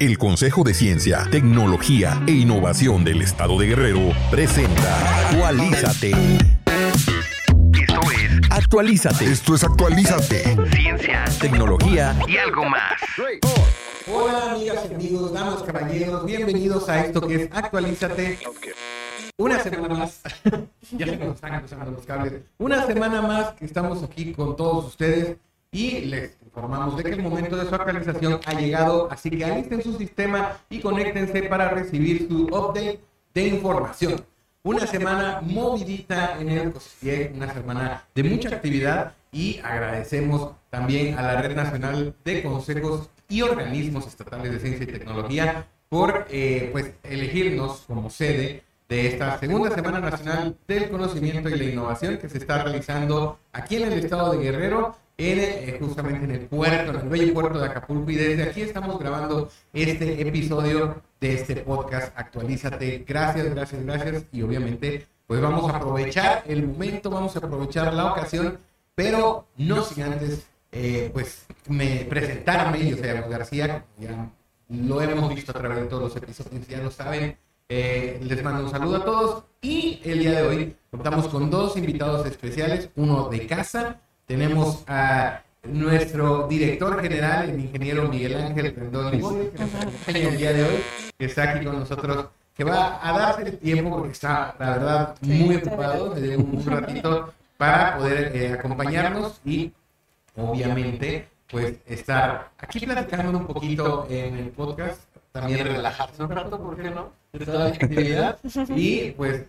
El Consejo de Ciencia, Tecnología e Innovación del Estado de Guerrero presenta Actualízate. Esto es Actualízate. Esto es Actualízate. Ciencia, tecnología y algo más. Hola amigas y amigos, damas, caballeros, bienvenidos a esto que es Actualízate. Una semana más, ya se nos están cruzando los cables. Una semana más que estamos aquí con todos ustedes. Y les informamos de que el momento de su actualización ha llegado, así que alisten su sistema y conéctense para recibir su update de información. Una semana movidita en el COSIE, una semana de mucha actividad, y agradecemos también a la Red Nacional de Consejos y Organismos Estatales de Ciencia y Tecnología por elegirnos como sede de esta segunda Semana Nacional del Conocimiento y la Innovación que se está realizando aquí en el estado de Guerrero, justamente en el puerto, en el bello puerto de Acapulco, y desde aquí estamos grabando este episodio de este podcast Actualízate. Gracias, y obviamente pues vamos a aprovechar el momento, vamos a aprovechar la ocasión, pero no sin antes presentarme. Yo soy Ángel García, ya lo hemos visto a través de todos los episodios, ya lo saben. Les mando un saludo a todos, y el día de hoy contamos con dos invitados especiales, uno de casa. Tenemos a nuestro director general, el ingeniero Miguel Ángel, que nos acompaña el día de hoy, que está aquí con nosotros, que va a darse el tiempo porque está, la verdad, muy ocupado. Le dio un ratito para poder acompañarnos y, obviamente, pues estar aquí platicando un poquito en el podcast, también relajarse un rato, ¿por qué no?, de toda la actividad, y pues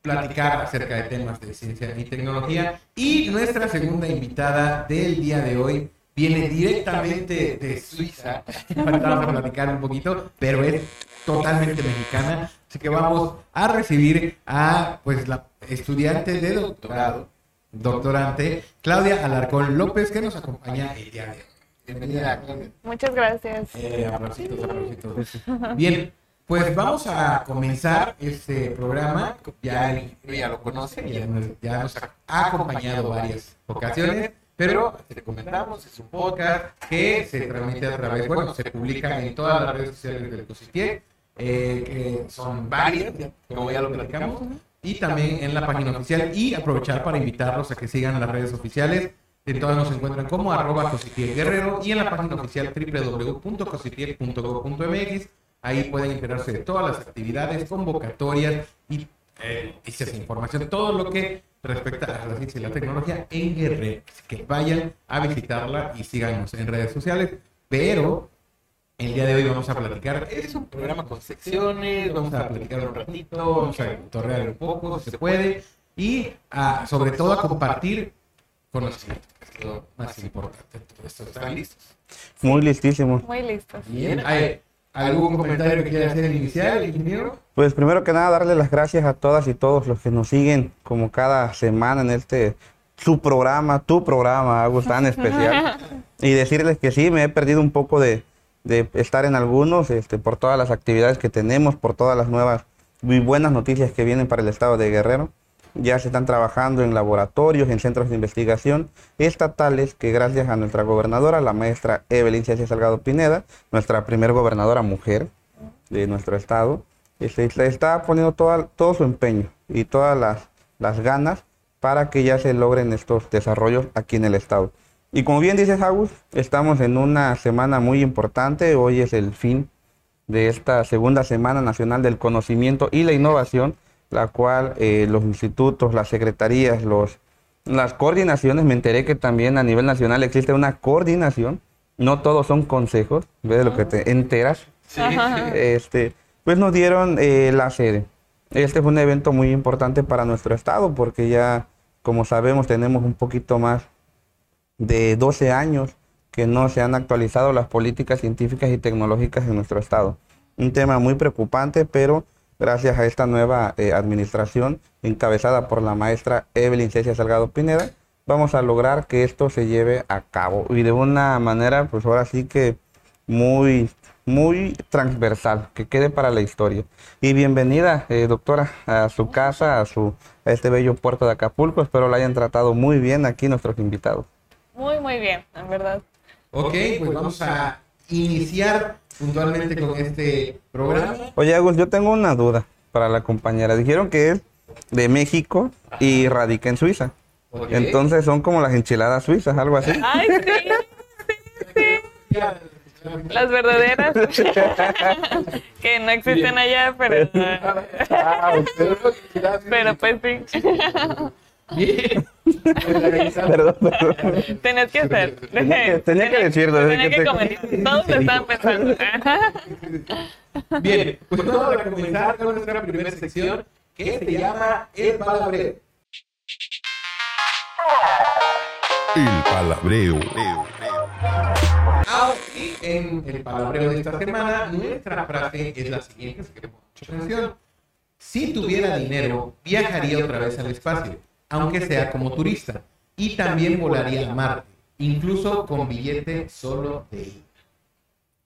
platicar acerca de temas de ciencia y tecnología. Y nuestra segunda invitada del día de hoy viene directamente de Suiza. Vamos a platicar un poquito, pero es totalmente mexicana. Así que vamos a recibir a la estudiante de doctorante, Claudia Alarcón López, que nos acompaña el día de hoy. Bienvenida, Claudia. Muchas gracias. Aplausitos. Bien. Pues vamos a comenzar este programa. Ya el ingeniero ya lo conoce, ya nos ha acompañado varias ocasiones, pero te comentamos, es un podcast que se transmite a través, se publica en todas las redes sociales del COSIE, que son varias, como ya lo platicamos, y también en la página oficial, y aprovechar para invitarlos a que sigan las redes oficiales. En todas nos encuentran como @COSIE Guerrero, y en la página oficial www.cositier.gov.mx. Ahí pueden enterarse de todas las actividades, convocatorias y esa información, todo lo que respecta a la ciencia y la tecnología en Guerrero. Así que vayan a visitarla y síganos en redes sociales. Pero el día de hoy vamos a platicar. Es un programa con secciones, vamos a platicar un ratito, vamos a torrear un poco, si se puede, y sobre todo a compartir conocimiento, que es lo más importante. ¿Están listos? Muy listísimos. Muy listos. Bien, ¿algún comentario que quieras hacer al iniciar, ingeniero? Pues primero que nada, darle las gracias a todas y todos los que nos siguen como cada semana en este tu programa, algo tan especial. Y decirles que sí, me he perdido un poco de estar en algunos, por todas las actividades que tenemos, por todas las nuevas y buenas noticias que vienen para el estado de Guerrero. Ya se están trabajando en laboratorios, en centros de investigación estatales, que gracias a nuestra gobernadora, la maestra Evelyn Cecilia Salgado Pineda, nuestra primer gobernadora mujer de nuestro estado, se está poniendo todo su empeño y todas las ganas para que ya se logren estos desarrollos aquí en el estado. Y como bien dices, Agus, estamos en una semana muy importante. Hoy es el fin de esta segunda Semana Nacional del Conocimiento y la Innovación, la cual los institutos, las secretarías, las coordinaciones, me enteré que también a nivel nacional existe una coordinación, no todos son consejos, ves de lo que te enteras, sí. Pues nos dieron la sede. Este fue un evento muy importante para nuestro estado, porque ya, como sabemos, tenemos un poquito más de 12 años que no se han actualizado las políticas científicas y tecnológicas en nuestro estado. Un tema muy preocupante, pero gracias a esta nueva administración encabezada por la maestra Evelyn Cecilia Salgado Pineda, vamos a lograr que esto se lleve a cabo, y de una manera, pues ahora sí que muy, muy transversal, que quede para la historia. Y bienvenida, doctora, a su casa, a este bello puerto de Acapulco. Espero la hayan tratado muy bien aquí nuestros invitados. Muy, muy bien, en verdad. Ok, pues vamos a iniciar puntualmente con este programa. Oye, Agus, yo tengo una duda para la compañera. Dijeron que es de México y radica en Suiza. Okay. Entonces son como las enchiladas suizas, algo así. Ay, sí. Las verdaderas que no existen bien allá, pero pero pues sí. Bien. Perdón. Tenías que hacer. Tenía que decirlo. Tenía que comentar. Todos estaban pensando. Bien, pues vamos a comenzar con nuestra primera sección que se llama El Palabreo. El Palabreo. Ahora sí, en el palabreo de esta semana, nuestra frase es la siguiente, así que mucha atención. Si tuviera dinero, viajaría otra vez al espacio, aunque sea como turista, y también volaría a Marte, incluso con billete solo de ida.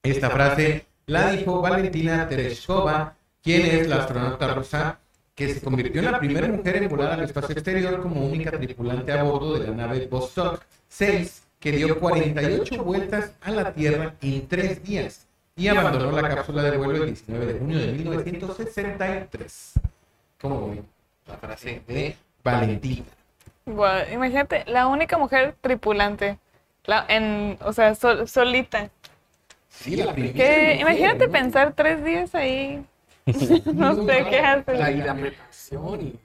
Esta frase la dijo Valentina Tereshkova, quien es la astronauta rusa que se convirtió en la primera mujer en volar al espacio exterior como única tripulante a bordo de la nave Vostok 6, que dio 48 vueltas a la Tierra en 3 días y abandonó la cápsula de vuelo el 19 de junio de 1963. ¿Cómo ven la frase de Valentina? Wow, imagínate, la única mujer tripulante, solita. Sí, la primera. Imagínate pensar 3 días ahí. No sé qué hacer. La preparación.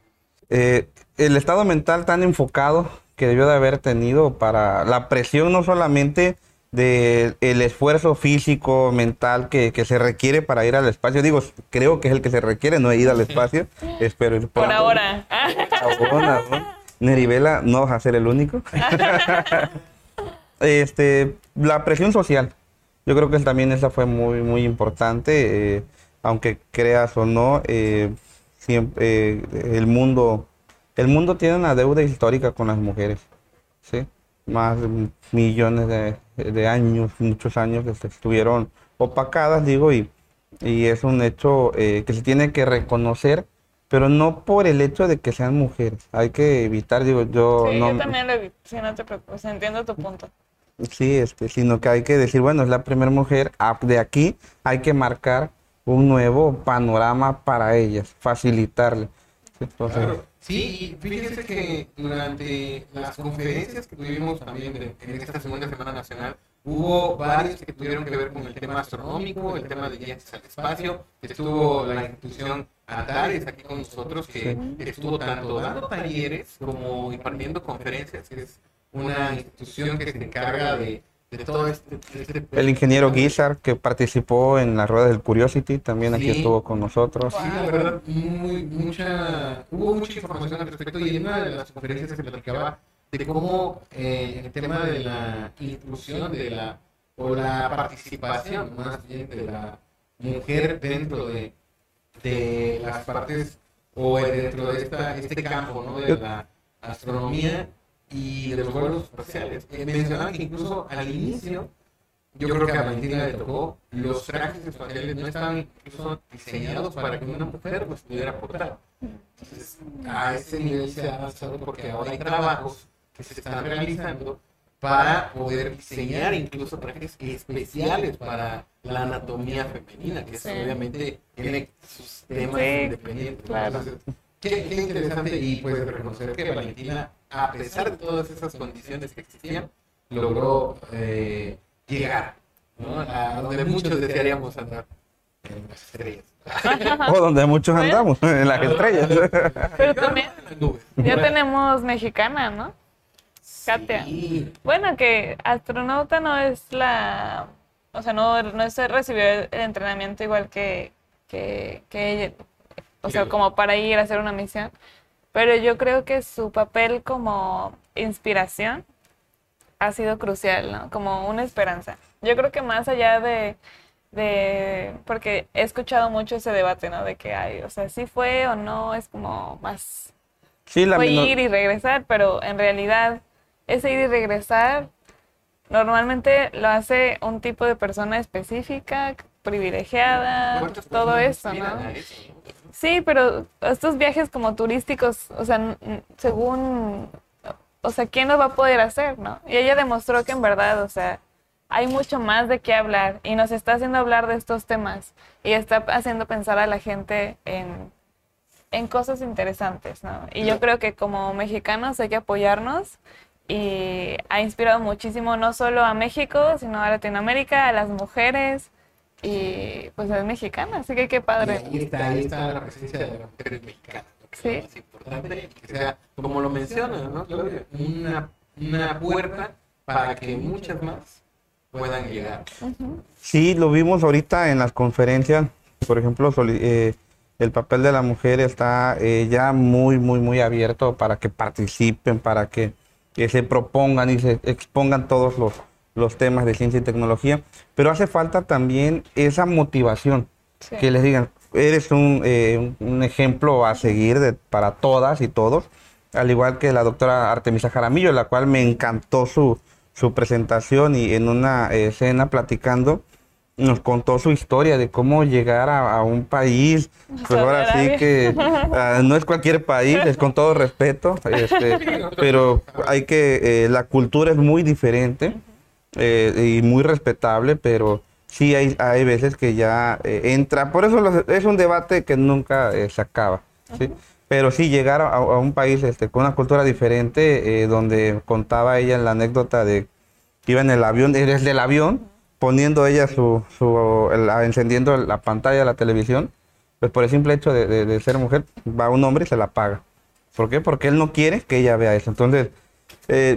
El estado mental tan enfocado que debió de haber tenido para la presión, no solamente del esfuerzo físico, mental que se requiere para ir al espacio. Digo, creo que es el que se requiere, no he ido al espacio. Espero ir por ahora. Neribela, no vas a ser el único. La presión social. Yo creo que también esa fue muy, muy importante. Aunque creas o no, siempre el mundo tiene una deuda histórica con las mujeres, ¿sí? Más millones de años, muchos años que se estuvieron opacadas, digo, y es un hecho que se tiene que reconocer, pero no por el hecho de que sean mujeres. Hay que evitar, digo, yo... Sí, no, yo también lo evito, si no te preocupes, entiendo tu punto. Sí, sino que hay que decir, bueno, es la primera mujer, de aquí hay que marcar un nuevo panorama para ellas, facilitarle. Entonces, claro. Sí, fíjense que durante las conferencias que tuvimos también en esta segunda semana nacional, hubo varios que tuvieron que ver con el tema astronómico, el tema de viajes al espacio. Estuvo la institución Atares aquí con nosotros, que estuvo tanto dando talleres como impartiendo conferencias. Es una institución que se encarga de todo el ingeniero Guízar, que participó en las ruedas del Curiosity, también aquí estuvo con nosotros. Sí, la verdad, hubo mucha información al respecto, y en una de las conferencias se platicaba de cómo el tema de la inclusión o la participación más bien de la mujer dentro de las partes o dentro de este campo, ¿no? De la astronomía y de los vuelos espaciales. Mencionaban que incluso al inicio, yo creo que a Valentina le tocó, los trajes espaciales no estaban incluso diseñados para que una mujer los pudiera portar. Entonces, a ese nivel se ha avanzado, porque ahora hay trabajos que se están realizando para poder diseñar incluso trajes especiales para la anatomía femenina, que obviamente tiene sus temas independientes. Claro. Entonces, qué interesante, y pues reconocer que Valentina, a pesar de todas esas condiciones que existían, logró llegar, ¿no? A donde muchos desearíamos andar, en las estrellas. O donde muchos andamos, en las estrellas. Pero también ya tenemos mexicana, ¿no? Katia. Sí. Bueno, que astronauta no es no se recibió el entrenamiento igual que ella. O sea, como para ir a hacer una misión. Pero yo creo que su papel como inspiración ha sido crucial, ¿no? Como una esperanza. Yo creo que más allá de porque he escuchado mucho ese debate, ¿no? De que hay, sí fue o no, es como más... Sí, fue ir y regresar, pero en realidad ese ir y regresar normalmente lo hace un tipo de persona específica, privilegiada, todo eso, ¿no? Sí, pero estos viajes como turísticos, ¿quién los va a poder hacer, no? Y ella demostró que en verdad, hay mucho más de qué hablar y nos está haciendo hablar de estos temas y está haciendo pensar a la gente en cosas interesantes, ¿no? Y yo creo que como mexicanos hay que apoyarnos y ha inspirado muchísimo no solo a México, sino a Latinoamérica, a las mujeres y pues a las mexicanas, así que qué padre. Y ahí está la presencia de las mujeres mexicanas, lo que es más importante, que sea, como lo mencionas, ¿no? Una puerta para que muchas más puedan llegar. Sí, lo vimos ahorita en las conferencias, por ejemplo, el papel de la mujer está ya muy abierto para que participen, para que se propongan y se expongan todos los temas de ciencia y tecnología, pero hace falta también esa motivación, sí, que les digan, eres un ejemplo a seguir para todas y todos, al igual que la doctora Artemisa Jaramillo, la cual me encantó su presentación, y en una cena platicando nos contó su historia de cómo llegar a un país, pues ahora sí que no es cualquier país, es con todo respeto, pero hay que, la cultura es muy diferente y muy respetable, pero sí hay veces que ya entra, por eso es un debate que nunca se acaba, ¿sí? Pero sí, llegar a un país con una cultura diferente, donde contaba ella la anécdota de que iba en el avión, desde el avión, poniendo ella encendiendo la pantalla de la televisión, pues por el simple hecho de ser mujer, va un hombre y se la apaga. ¿Por qué? Porque él no quiere que ella vea eso. Entonces,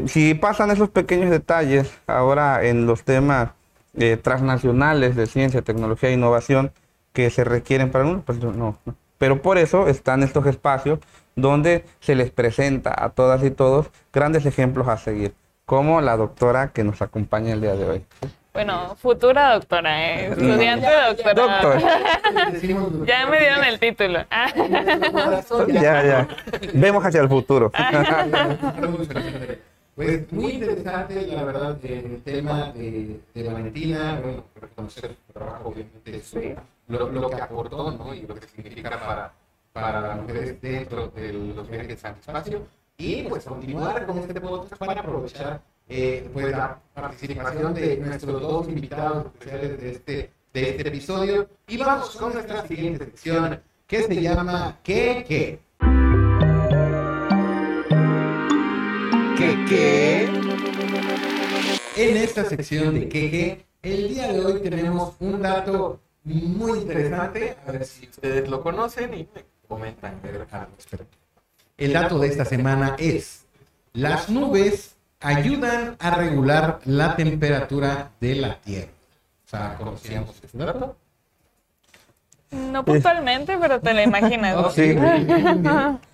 si pasan esos pequeños detalles ahora en los temas transnacionales de ciencia, tecnología e innovación que se requieren para uno, pues no. Pero por eso están estos espacios donde se les presenta a todas y todos grandes ejemplos a seguir, como la doctora que nos acompaña el día de hoy. Bueno, futura doctora, estudiante doctora. Doctor. Ya me dieron el título. Ya. Vemos hacia el futuro. Pues muy interesante, la verdad, el tema de Valentina, bueno, reconocer su trabajo, obviamente, lo que aportó, ¿no? Y lo que significa para las mujeres dentro de los viajes al espacio. Y pues continuar con este podcast para aprovechar pues la participación de nuestros dos invitados especiales de este episodio. Y vamos con nuestra siguiente sección, que se llama ¿Qué? En esta sección de ¿Qué? El día de hoy tenemos un dato muy interesante, a ver si ustedes lo conocen y me comentan. El dato de esta semana es: las nubes ayudan a regular la temperatura de la Tierra. O sea, ¿conocíamos este dato? No puntualmente, pero te lo imaginas. Oh, sí.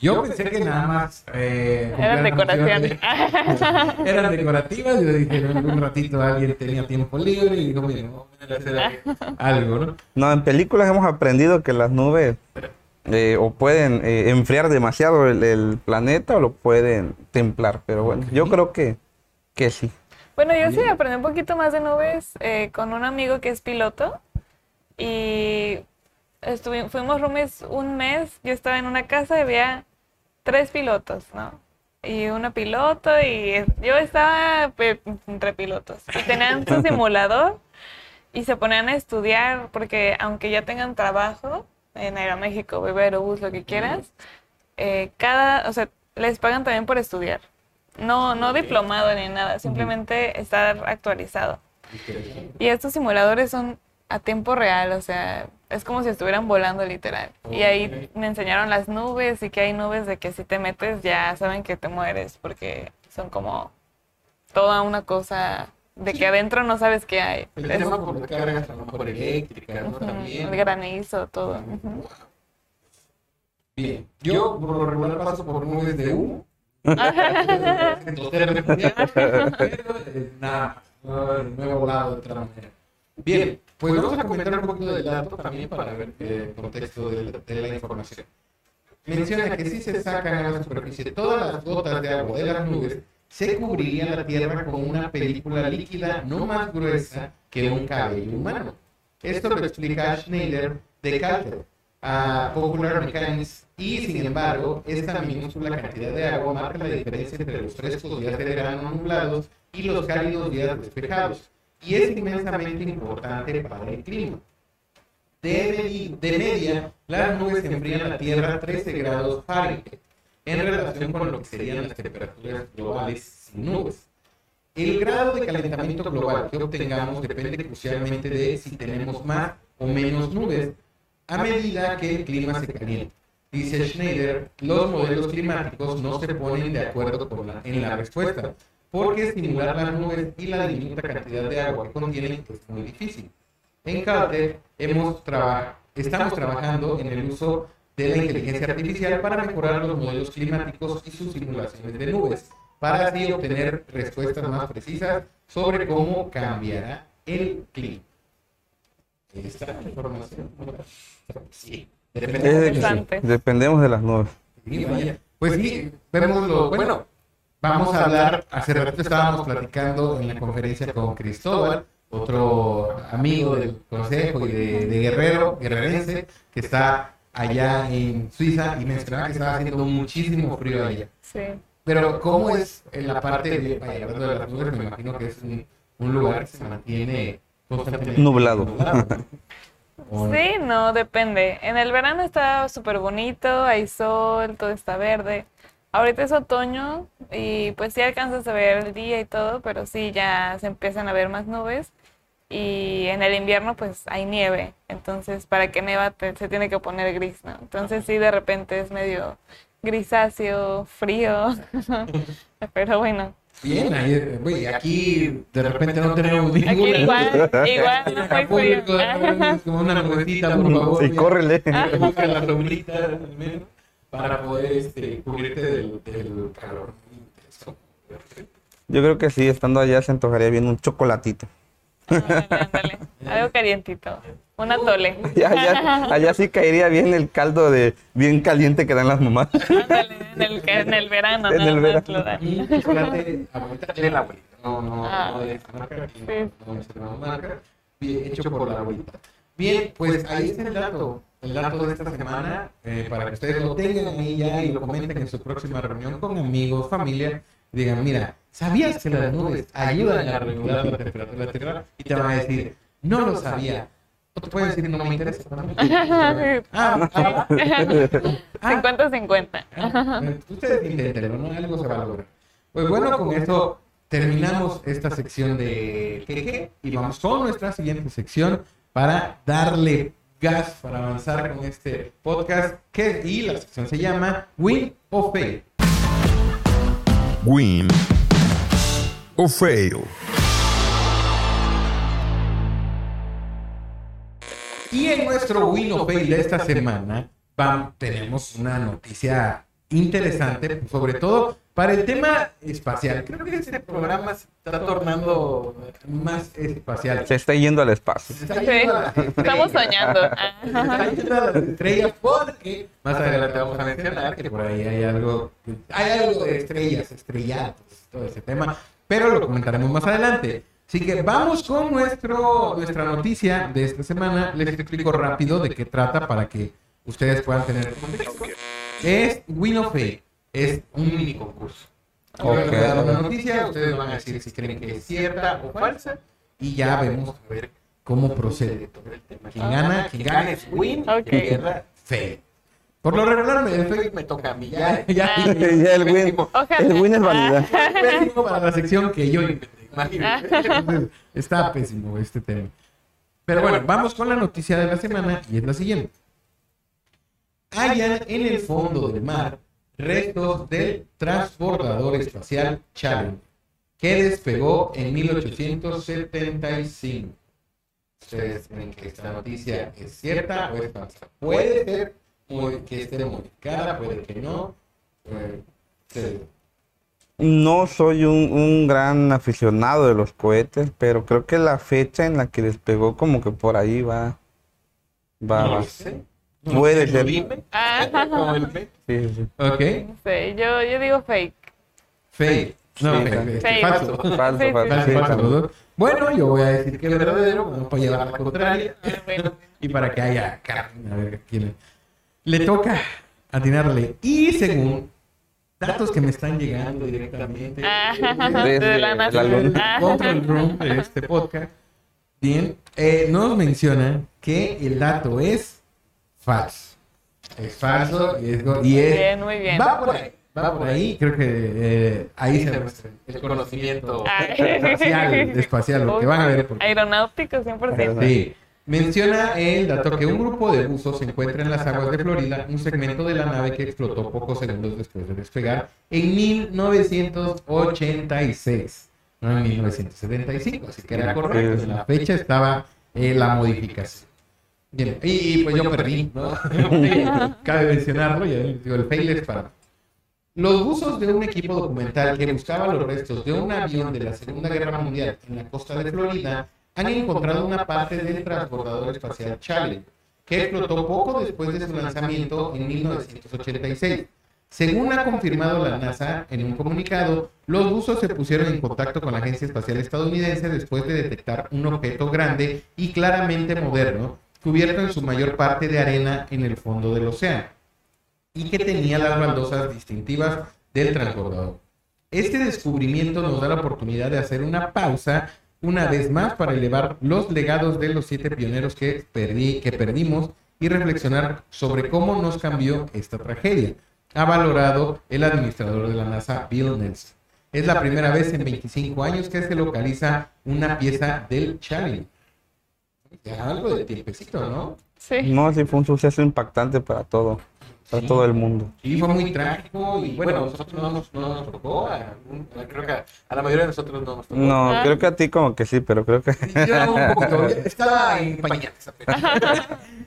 Yo pensé que nada más eran decoraciones. Eran decorativas. Yo dije, en un ratito alguien tenía tiempo libre y dijo, mira, vamos a hacer algo, ¿no? No, en películas hemos aprendido que las nubes o pueden enfriar demasiado el planeta o lo pueden templar, pero bueno, yo creo que sí. Bueno, yo sí aprendí un poquito más de nubes con un amigo que es piloto y fuimos roomies un mes. Yo estaba en una casa y había 3 pilotos, ¿no? Y una piloto y yo estaba entre pilotos. Y tenían su simulador y se ponían a estudiar porque aunque ya tengan trabajo en Aeroméxico, Viva Aerobús, lo que quieras, les pagan también por estudiar. No diplomado ni nada, simplemente estar actualizado. Y estos simuladores son a tiempo real, o sea, es como si estuvieran volando literal. Y ahí me enseñaron las nubes y que hay nubes de que si te metes ya saben que te mueres porque son como toda una cosa de que adentro no sabes qué hay. El tema por cargas, a lo mejor eléctricas, ¿no? También. El granizo, todo. Bien, yo por lo regular paso por nubes de humo. Nada, no he volado de otra manera. Bien, pues vamos a comentar un poquito del dato también para ver el contexto de la información. Menciona que si se sacan a la superficie todas las gotas de agua de las nubes, se cubriría la Tierra con una película líquida no más gruesa que un cabello humano. Esto lo explica Schneider de Caltech a Popular Mechanics, y sin embargo, esta minúscula cantidad de agua marca la diferencia entre los frescos días de verano nublados y los cálidos días despejados. y es inmensamente importante para el clima. De media, las nubes enfrían la Tierra 13 grados Fahrenheit en relación con lo que serían las temperaturas globales sin nubes. El grado de calentamiento global que obtengamos depende crucialmente de si tenemos más o menos nubes a medida que el clima se calienta. Dice Schneider, los modelos climáticos no se ponen de acuerdo en la respuesta, porque simular las nubes y la diminuta cantidad de agua que contienen es muy difícil. En Caltech estamos trabajando en el uso de la inteligencia artificial para mejorar los modelos climáticos y sus simulaciones de nubes, para así obtener respuestas más precisas sobre cómo cambiará el clima. Esta información, sí, dependemos de las nubes. Sí, vaya. Pues sí, vemos lo bueno. Vamos a hablar, hace rato estábamos platicando en la conferencia con Cristóbal, otro amigo del consejo y de guerrerense, que está allá en Suiza, y mencionaba que estaba haciendo muchísimo frío allá. Sí. Pero ¿cómo es en la parte de las nubes? Me imagino que es un lugar que se mantiene constantemente nublado. Sí, no, depende. En el verano está súper bonito, hay sol, todo está verde. Ahorita es otoño y pues sí alcanzas a ver el día y todo, pero sí ya se empiezan a ver más nubes. Y en el invierno pues hay nieve, entonces para que nieva se tiene que poner gris, ¿no? Entonces sí, de repente es medio grisáceo, frío, pero bueno. Bien, güey, aquí de repente no tenemos ninguna. Aquí igual no fue frío. Como una nubecita, por favor. Sí, córrele. Busca la sombrita al menos para poder cubrirte del calor. Yo creo que sí, estando allá se antojaría bien un chocolatito. Ándale, algo calientito. Un atole. Allá sí caería bien el caldo bien caliente que dan las mamás. Ándale, en el verano. En el verano. Y chocolate, abuelita, de la abuelita. No, de esta marca. Sí. No es una marca. Bien, hecho por la abuelita. Bien, pues ahí está el dato de esta semana, para que ustedes lo tengan ahí ya y lo comenten en su próxima reunión con amigos, familia. Digan, mira, ¿sabías que las nubes ayudan a regular la temperatura de la Tierra? Y te van a decir, no lo sabía. O te pueden decir, no me interesa. 50-50. Ustedes intentenlo, ¿no? Algo se valora. Pues bueno, con esto terminamos esta sección de queje y vamos con nuestra siguiente sección para darle gas, para avanzar con este podcast. Y la sección se llama Win o Fail. Win o fail. Y en nuestro win o fail de esta semana tenemos una noticia interesante, sobre todo para el tema espacial. Creo que este programa se está tornando más espacial. Se está yendo al espacio. Estamos soñando. Se está yendo a las estrellas porque más adelante vamos a mencionar que por ahí hay algo de estrellas, estrellados, todo ese tema, pero lo comentaremos más adelante. Así que vamos con nuestra noticia de esta semana. Les explico rápido de qué trata para que ustedes puedan tener contexto. Es Win o Fail. Es un mini concurso. Okay. Les voy a dar una noticia, ustedes van a decir si creen que es cierta o falsa y ya vemos a ver cómo procede todo el tema. Quien gana es win, okay. Quien pierde, fail. Por lo regular el fail me toca a mí. Ya el win. El win es válida. Pésimo para la sección que yo inventé. Imagínense. Está pésimo este tema. Pero bueno, vamos con la noticia de la semana y es la siguiente. Hallan en el fondo del mar restos del transbordador espacial Challenger, que despegó en 1875. ¿Ustedes creen que esta noticia es cierta o es falsa? Puede ser que esté modificada, puede que no. No soy un gran aficionado de los cohetes, pero creo que la fecha en la que despegó como que por ahí va. No sé. Puede ser. Sí. Okay. No sé, yo digo fake. Fake. No, fake. Falso. Bueno, yo voy a decir que es verdadero, vamos para llevar la contraria. Y para que haya carne, a ver quién le toca atinarle. Y según Datos que me están llegando directamente desde el control room de este podcast. Bien, nos menciona que el dato es falso. Es falso y es... muy bien. Va por ahí. Creo que ahí se muestra el conocimiento espacial, lo que van a ver. Aeronáutico, 100%. Sí. Menciona el dato que un grupo de buzos se encuentra en las aguas de Florida, un segmento de la nave que explotó pocos segundos después de despegar en 1986, no en 1975, así que era correcto, en la fecha estaba la modificación. Bien, y pues yo perdí, ¿no? Cabe mencionarlo, ya digo, el fail es para mí. Los buzos de un equipo documental que buscaba los restos de un avión de la Segunda Guerra Mundial en la costa de Florida han encontrado una parte del transbordador espacial Challenger, que explotó poco después de su lanzamiento en 1986. Según ha confirmado la NASA en un comunicado, los buzos se pusieron en contacto con la Agencia Espacial Estadounidense después de detectar un objeto grande y claramente moderno, cubierto en su mayor parte de arena en el fondo del océano, y que tenía las baldosas distintivas del transbordador. Este descubrimiento nos da la oportunidad de hacer una pausa una vez más para elevar los legados de los 7 pioneros que perdimos y reflexionar sobre cómo nos cambió esta tragedia, ha valorado el administrador de la NASA, Bill Nelson. Es la primera vez en 25 años que se localiza una pieza del Challenger. Ya algo de tiempecito, ¿no? Sí. No, sí, fue un suceso impactante para todo el mundo. Sí, fue muy trágico y bueno, nosotros no nos tocó, creo que a la mayoría de nosotros no nos tocó. No, creo que a ti como que sí, pero creo que... Sí, yo un poquito, estaba en pañales.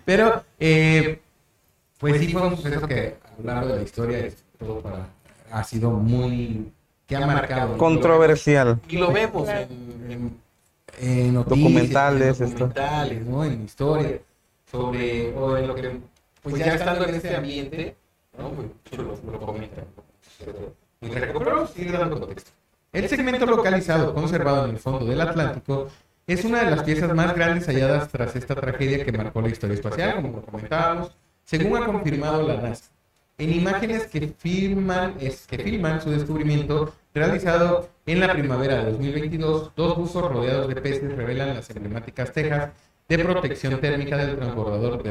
Pero, pues sí fue un suceso que, hablando de la historia, es todo para... ha sido muy... que ha marcado. Controversial. Y lo vemos en noticias, documentales, ¿no? En historia, sobre... o en lo que... Pues ya estando en este ambiente, ¿no? Muy chulo, lo comentan. Muy rico, pero sigue dando contexto. El segmento localizado, conservado en el fondo del Atlántico, es una de las piezas más grandes halladas tras esta tragedia que marcó la historia espacial, como comentábamos, según ha confirmado la NASA. En imágenes que filman su descubrimiento, realizado en la primavera de 2022, dos buzos rodeados de peces revelan las emblemáticas tejas de protección térmica del transbordador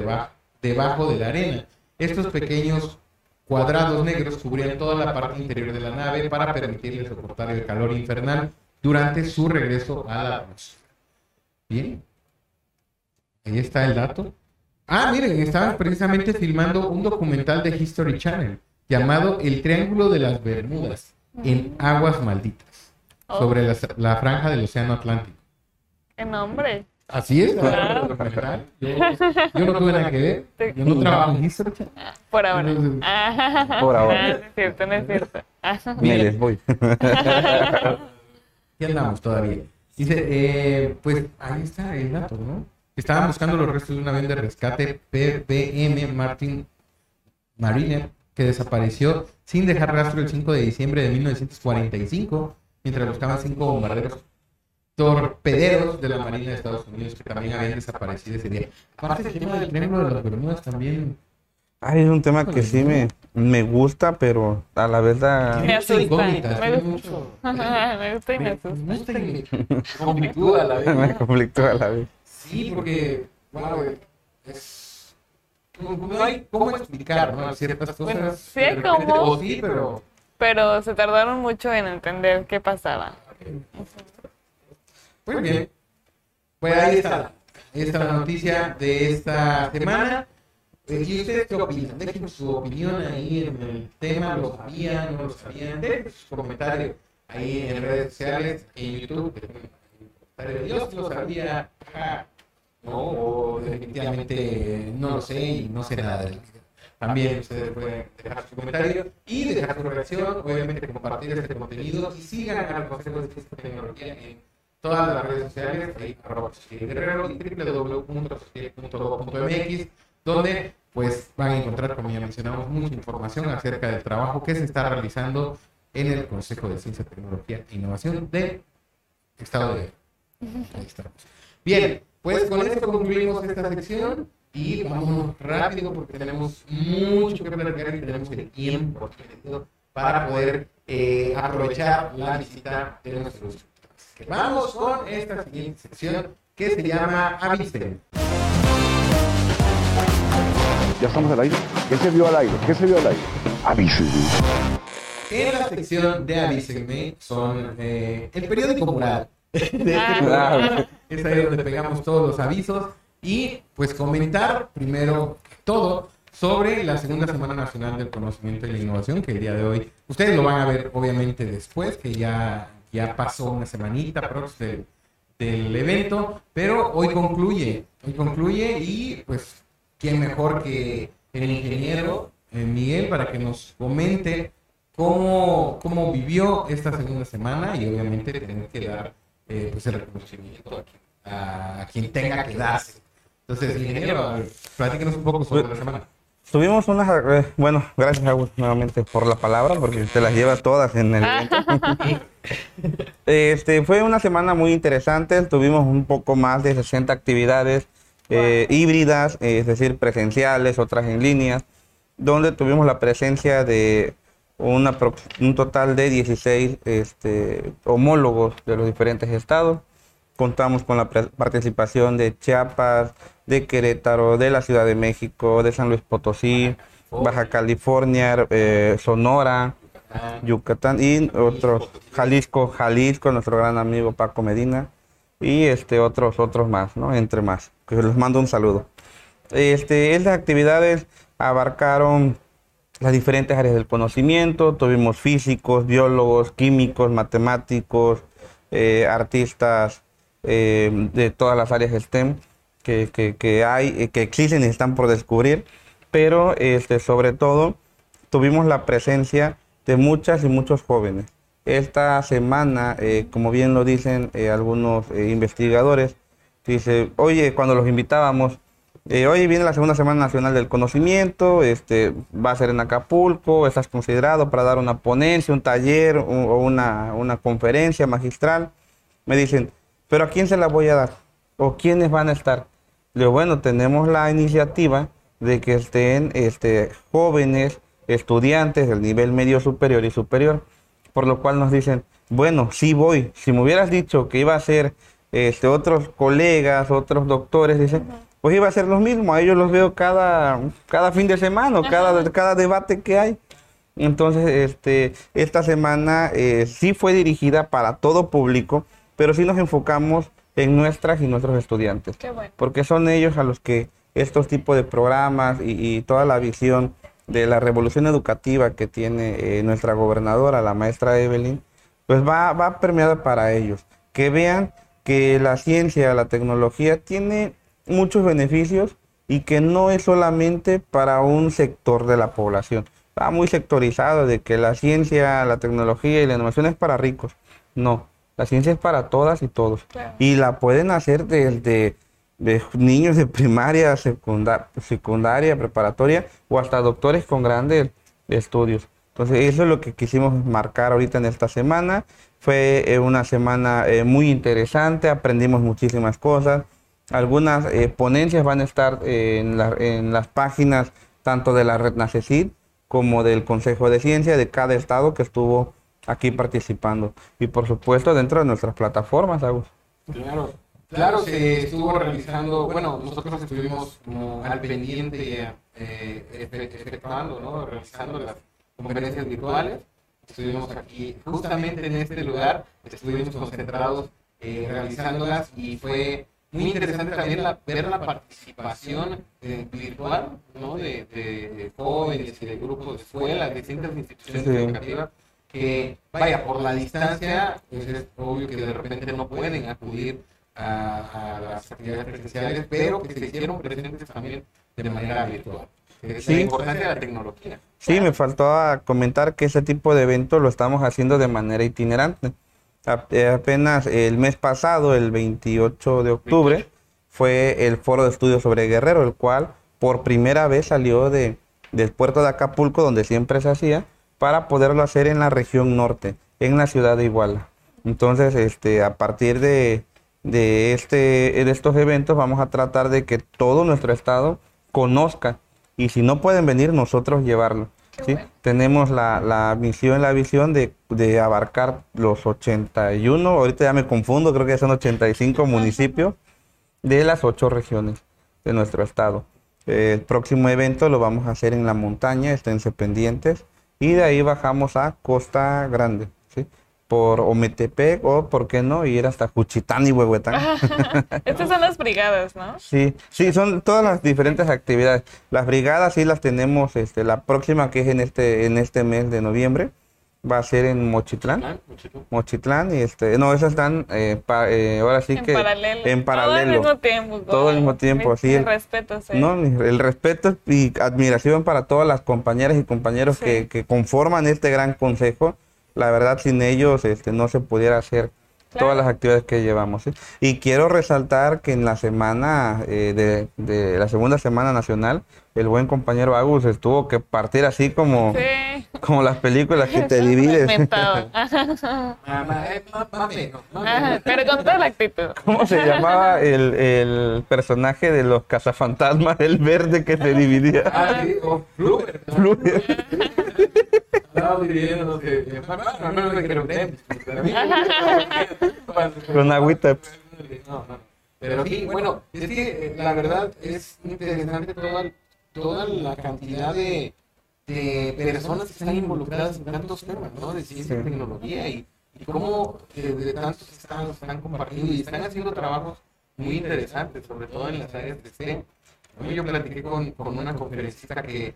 debajo de la arena. Estos pequeños cuadrados negros cubrían toda la parte interior de la nave para permitirle soportar el calor infernal durante su regreso a la atmósfera. Bien, ahí está el dato. Ah, miren, estaban precisamente filmando un documental de History Channel llamado El Triángulo de las Bermudas en aguas malditas, sobre la franja del océano Atlántico. ¡Qué nombre! Así es, claro. Yo no tuve nada que ver. Yo no trabajo en History Channel. Por ahora. Por ahora. No es cierto. Mire, les voy. Ya andamos todavía. Dice, pues ahí está el dato, ¿no? Estaban buscando los restos de un avión de rescate PBM Martin Mariner, que desapareció sin dejar rastro el 5 de diciembre de 1945, mientras buscaban 5 bombarderos torpederos de la Marina de Estados Unidos que también habían desaparecido ese día. Aparte, el tema del Triángulo de las Bermudas también... Ay, es un tema que sí me gusta, pero a la vez da... Me asusta. Me gusta y me asusta. Me conflictúa a la vez. Sí, porque... bueno, es... no hay cómo explicar, ¿no? Ciertas cosas... Bueno, sí, como... sí, pero se tardaron mucho en entender qué pasaba. Muy bien. Pues ahí está la noticia de esta semana. ¿Y ustedes qué opinan? Dejen su opinión ahí en el tema. ¿Lo sabían? ¿No lo sabían? Dejen sus comentarios ahí en redes sociales, en YouTube. Dios lo sabía. No, o definitivamente no lo sé y no sé nada de él. También ustedes pueden dejar su comentario y dejar su reacción. Obviamente compartir este contenido y sigan a los consejos de esta tecnología en todas las redes sociales, ahí, @SosieGuerrero y www.sosieguerrero.mx, donde pues van a encontrar, como ya mencionamos, mucha información acerca del trabajo que se está realizando en el Consejo de Ciencia, Tecnología e Innovación del Estado de Guerrero. Ahí estamos. Bien, pues con esto concluimos esta sección y vámonos rápido porque tenemos mucho que platicar y tenemos el tiempo para poder aprovechar la visita de nuestros. Vamos con esta siguiente sección que se llama Avisen. Ya estamos al aire. ¿Qué se vio al aire? ¿Qué se vio al aire? Avísenme. En la sección de Avísenme son el periódico Popular. Es ahí donde pegamos todos los avisos. Y pues comentar primero todo sobre la segunda Semana Nacional del Conocimiento y la Innovación, que el día de hoy, ustedes lo van a ver obviamente después, que ya pasó una semanita próxima del evento, pero hoy concluye y pues quién mejor que el ingeniero Miguel para que nos comente cómo vivió esta segunda semana y obviamente tener que dar pues el reconocimiento a quien tenga que darse. Entonces, ingeniero, platíquenos un poco sobre la semana. Tuvimos unas... bueno, gracias, Agus, nuevamente por la palabra, porque te las lleva todas en el evento. Fue una semana muy interesante. Tuvimos un poco más de 60 actividades híbridas, es decir, presenciales, otras en línea, donde tuvimos la presencia de un total de 16 homólogos de los diferentes estados. Contamos con la participación de Chiapas, de Querétaro, de la Ciudad de México, de San Luis Potosí, Baja California, Sonora, Yucatán y otros, Jalisco, nuestro gran amigo Paco Medina y otros más, ¿no? Entre más, que les mando un saludo. Estas actividades abarcaron las diferentes áreas del conocimiento. Tuvimos físicos, biólogos, químicos, matemáticos, artistas, de todas las áreas STEM que hay, que existen y están por descubrir, pero sobre todo tuvimos la presencia de muchas y muchos jóvenes. Esta semana, como bien lo dicen algunos investigadores, dice, oye, cuando los invitábamos, oye, viene la segunda Semana Nacional del Conocimiento, va a ser en Acapulco, estás considerado para dar una ponencia, un taller o una conferencia magistral. Me dicen, ¿pero a quién se la voy a dar? ¿O quiénes van a estar? Le digo, bueno, tenemos la iniciativa de que estén jóvenes estudiantes del nivel medio superior y superior, por lo cual nos dicen, bueno, sí voy. Si me hubieras dicho que iba a ser otros colegas, otros doctores, dicen, pues iba a ser lo mismo. A ellos los veo cada fin de semana, cada debate que hay. Entonces, esta semana sí fue dirigida para todo público, pero sí nos enfocamos en nuestras y nuestros estudiantes. Qué bueno. Porque son ellos a los que estos tipos de programas y toda la visión de la revolución educativa que tiene nuestra gobernadora, la maestra Evelyn, pues va permeada para ellos. Que vean que la ciencia, la tecnología tiene muchos beneficios y que no es solamente para un sector de la población. Está muy sectorizado de que la ciencia, la tecnología y la innovación es para ricos. No. La ciencia es para todas y todos. Claro. Y la pueden hacer desde niños de primaria, secundaria, preparatoria o hasta doctores con grandes estudios. Entonces, eso es lo que quisimos marcar ahorita en esta semana. Fue una semana muy interesante, aprendimos muchísimas cosas. Algunas ponencias van a estar en las páginas tanto de la red NACECID como del Consejo de Ciencia de cada estado que estuvo aquí participando y por supuesto dentro de nuestras plataformas, Agus. Claro, se estuvo realizando, bueno, nosotros estuvimos como al pendiente efectuando, ¿no? Realizando las conferencias virtuales, estuvimos aquí justamente en este lugar, estuvimos concentrados realizándolas y fue muy interesante también ver la participación virtual, ¿no? De jóvenes y de grupos de escuelas, de distintas instituciones educativas. Que vaya, por la distancia, pues es obvio que de repente no pueden acudir a las actividades presenciales, pero que se hicieron presentes también de manera virtual. Es sí. La importancia de la tecnología. Sí, me faltó comentar que ese tipo de eventos lo estamos haciendo de manera itinerante. Apenas el mes pasado, el 28 de octubre, fue el foro de estudios sobre Guerrero, el cual por primera vez salió del puerto de Acapulco, donde siempre se hacía, para poderlo hacer en la región norte, en la ciudad de Iguala. Entonces, a partir de estos eventos vamos a tratar de que todo nuestro estado conozca y si no pueden venir, nosotros llevarlo. ¿sí? Bueno. Tenemos la visión de abarcar los 81, ahorita ya me confundo, creo que son 85 municipios de las 8 regiones de nuestro estado. El próximo evento lo vamos a hacer en la montaña, esténse pendientes, y de ahí bajamos a Costa Grande, ¿sí? Por Ometepec o, ¿por qué no?, ir hasta Juchitán y Huehuetán. Estas son las brigadas, ¿no? Sí, sí, son todas las diferentes actividades. Las brigadas sí las tenemos, la próxima, que es en este mes de noviembre, va a ser en Mochitlán. Mochitlán y no, esas están ahora sí que en paralelo. Todo al mismo tiempo. Todo al mismo tiempo, sí. El respeto, sí. No, el respeto y admiración para todas las compañeras y compañeros, sí, que conforman este gran consejo. La verdad, sin ellos no se pudiera hacer, claro, todas las actividades que llevamos, ¿sí? Y quiero resaltar que en la semana de la segunda semana nacional, el buen compañero Agus tuvo que partir así como, sí, como las películas que te divides. Pero con toda la actitud. ¿Cómo se llamaba el personaje de los cazafantasmas, el verde que se dividía? Ah, sí, o Fluber. Con agüita. Pero sí, bueno, es que la verdad es interesante toda la cantidad de personas que están involucradas en tantos temas, ¿no? De ciencia y tecnología, y cómo de tantos estados están compartiendo y están haciendo trabajos muy interesantes, sobre todo en las áreas de STEM. Yo platiqué con una conferencista que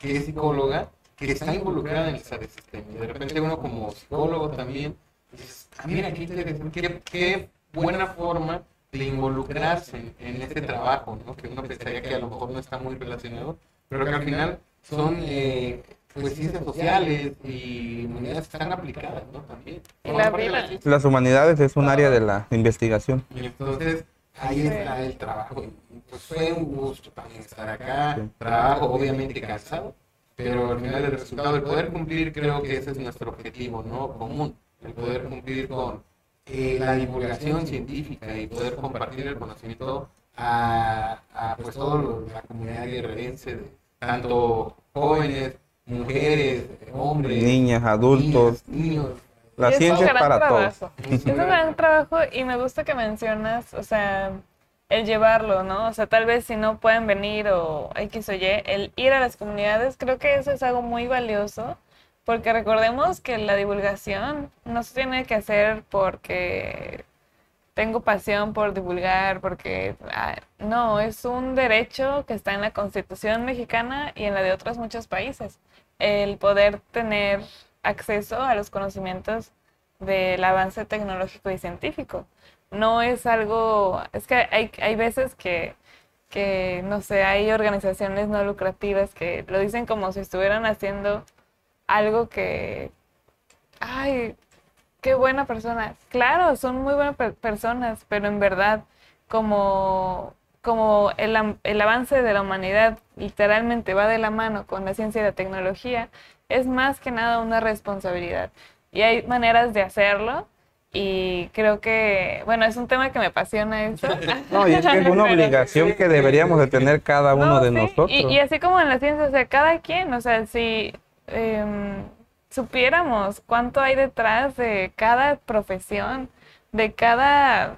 es psicóloga, que está involucrada en las áreas de STEM. Y de repente uno como psicólogo también dices, mira, qué interesante, qué buena forma de involucrarse en este trabajo, ¿no? Que uno pensaría que a lo mejor no está muy relacionado, pero que al final son pues, ciencias sociales y humanidades que están aplicadas, ¿no? También. Las humanidades es un área de la investigación. Y entonces, ahí está el trabajo. Pues fue un gusto también estar acá, sí, trabajo obviamente cansado, pero al final el resultado, el poder cumplir, creo que ese es nuestro objetivo, ¿no? Común, el poder cumplir con la divulgación científica y poder compartir el conocimiento a pues toda la comunidad guerrerense, tanto jóvenes, mujeres, hombres, niñas, adultos, niños. La ciencia es para todos. Es un gran trabajo y me gusta que mencionas, o sea, el llevarlo, ¿no? O sea, tal vez si no pueden venir o X o Y, el ir a las comunidades, creo que eso es algo muy valioso, porque recordemos que la divulgación no se tiene que hacer porque tengo pasión por divulgar, porque no, es un derecho que está en la Constitución mexicana y en la de otros muchos países, el poder tener acceso a los conocimientos del avance tecnológico y científico. No es algo... Es que hay veces que, no sé, hay organizaciones no lucrativas que lo dicen como si estuvieran haciendo algo que... ¡Ay, qué buena persona! Claro, son muy buenas personas, pero en verdad, como el avance de la humanidad literalmente va de la mano con la ciencia y la tecnología, es más que nada una responsabilidad. Y hay maneras de hacerlo, y creo que, bueno, es un tema que me apasiona esto. No, y es que es una obligación que deberíamos de tener cada uno de nosotros. Y así como en la ciencia, o sea, cada quien, o sea, si supiéramos cuánto hay detrás de cada profesión, de cada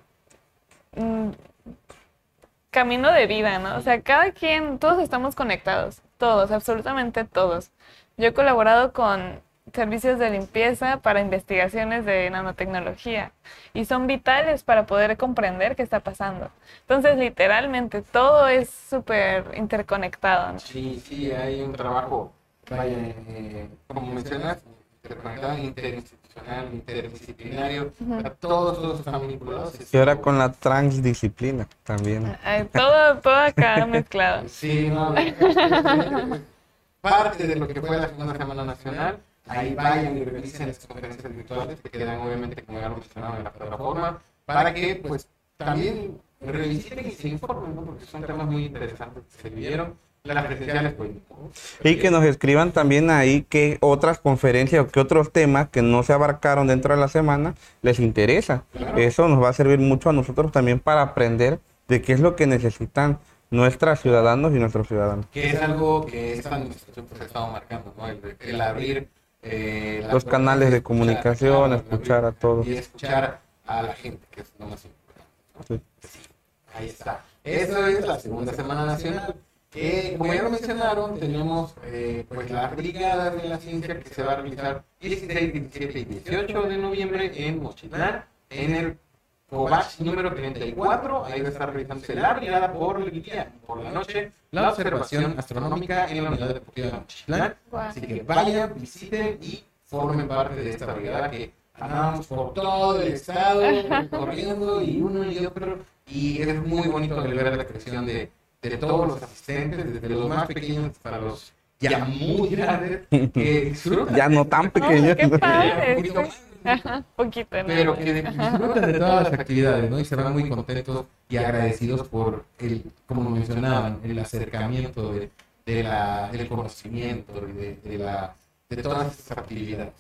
camino de vida, ¿no? O sea, cada quien, todos estamos conectados, todos, absolutamente todos. Yo he colaborado con servicios de limpieza para investigaciones de nanotecnología y son vitales para poder comprender qué está pasando. Entonces, literalmente, todo es súper interconectado, ¿no? Sí, sí, hay un trabajo, como mencionas, interconectado, interinstitucional, interdisciplinario, uh-huh, todos están vinculados. Y ahora con la transdisciplina también. Todo acá mezclado. Sí, no. Parte de lo que fue la segunda semana nacional, ahí vayan y revisen las conferencias virtuales que quedan obviamente, como ya lo mencionaba, en la plataforma, para que pues también revisen y se informen, ¿no? Porque son temas muy interesantes que se vivieron. Las presenciales, pues. Y que nos escriban también ahí qué otras conferencias o qué otros temas que no se abarcaron dentro de la semana les interesa. Claro. Eso nos va a servir mucho a nosotros también para aprender de qué es lo que necesitan nuestras ciudadanos y nuestros ciudadanos. Que es algo que esta administración pues estaba marcando, ¿no? El abrir los canales de comunicación, escuchar a todos. Y escuchar a la gente, que es lo más importante, ¿no? Sí. Sí. Ahí está. Esta es la segunda semana nacional. Como ya lo mencionaron, tenemos pues las brigadas de la ciencia que se va a realizar 16, 17 y 18 de noviembre en Mochitlán, en el Cobach número 34. Ahí va a estar realizándose la brigada por el día, por la noche, la observación astronómica en la unidad deportiva de Mochitlán. Así que vayan, visiten y formen parte de esta brigada que andamos por todo el estado corriendo y uno y otro, y es muy bonito ver la creación de todos los asistentes, desde los más pequeños hasta los ya muy grandes, que disfrutan. Ya no tan pequeños. No, poquito más, ajá, poquito, ¿no? Pero que disfrutan de todas las actividades, ¿no? Y se van muy contentos y agradecidos por el, como mencionaban, el acercamiento del conocimiento de todas estas actividades.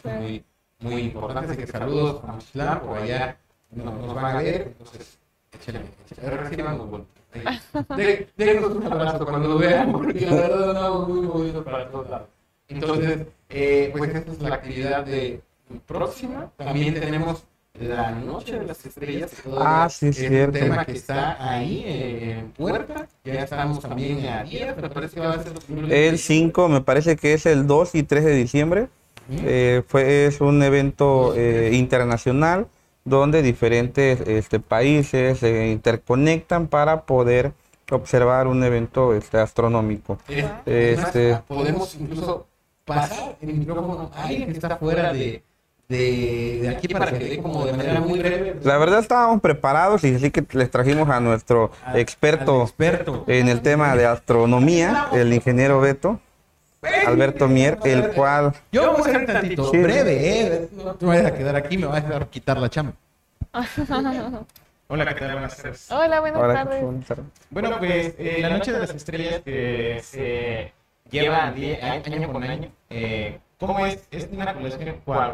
Sí. Muy, muy importantes. Así que saludos a Mochitlán, por allá nos van a ver, entonces échale, reciban un gol. Déjenos un abrazo cuando lo vean, porque la verdad no es muy bonito para todos lados. Entonces, pues esta es la actividad de próxima. También tenemos la Noche de las Estrellas. Sí, es cierto. El tema que está ahí en puerta. Ya estamos también a 10, me parece que va a ser el 5, me parece que es el 2 y 3 de diciembre. Es un evento internacional, donde diferentes países se interconectan para poder observar un evento astronómico. Además, podemos incluso pasar el micrófono a alguien que está fuera de aquí para que dé como de manera muy breve. La verdad estábamos preparados y así que les trajimos a nuestro experto en el tema de astronomía, el ingeniero Beto. Alberto Mier, el cual... Yo voy a ser tantito breve, No te vayas a quedar aquí, me vas a quitar la chamba. Hola, ¿qué tal? Buenas tardes. Hola, buenas tardes. Bueno, pues la Noche de las Estrellas se lleva año con año. ¿Cómo es? Es una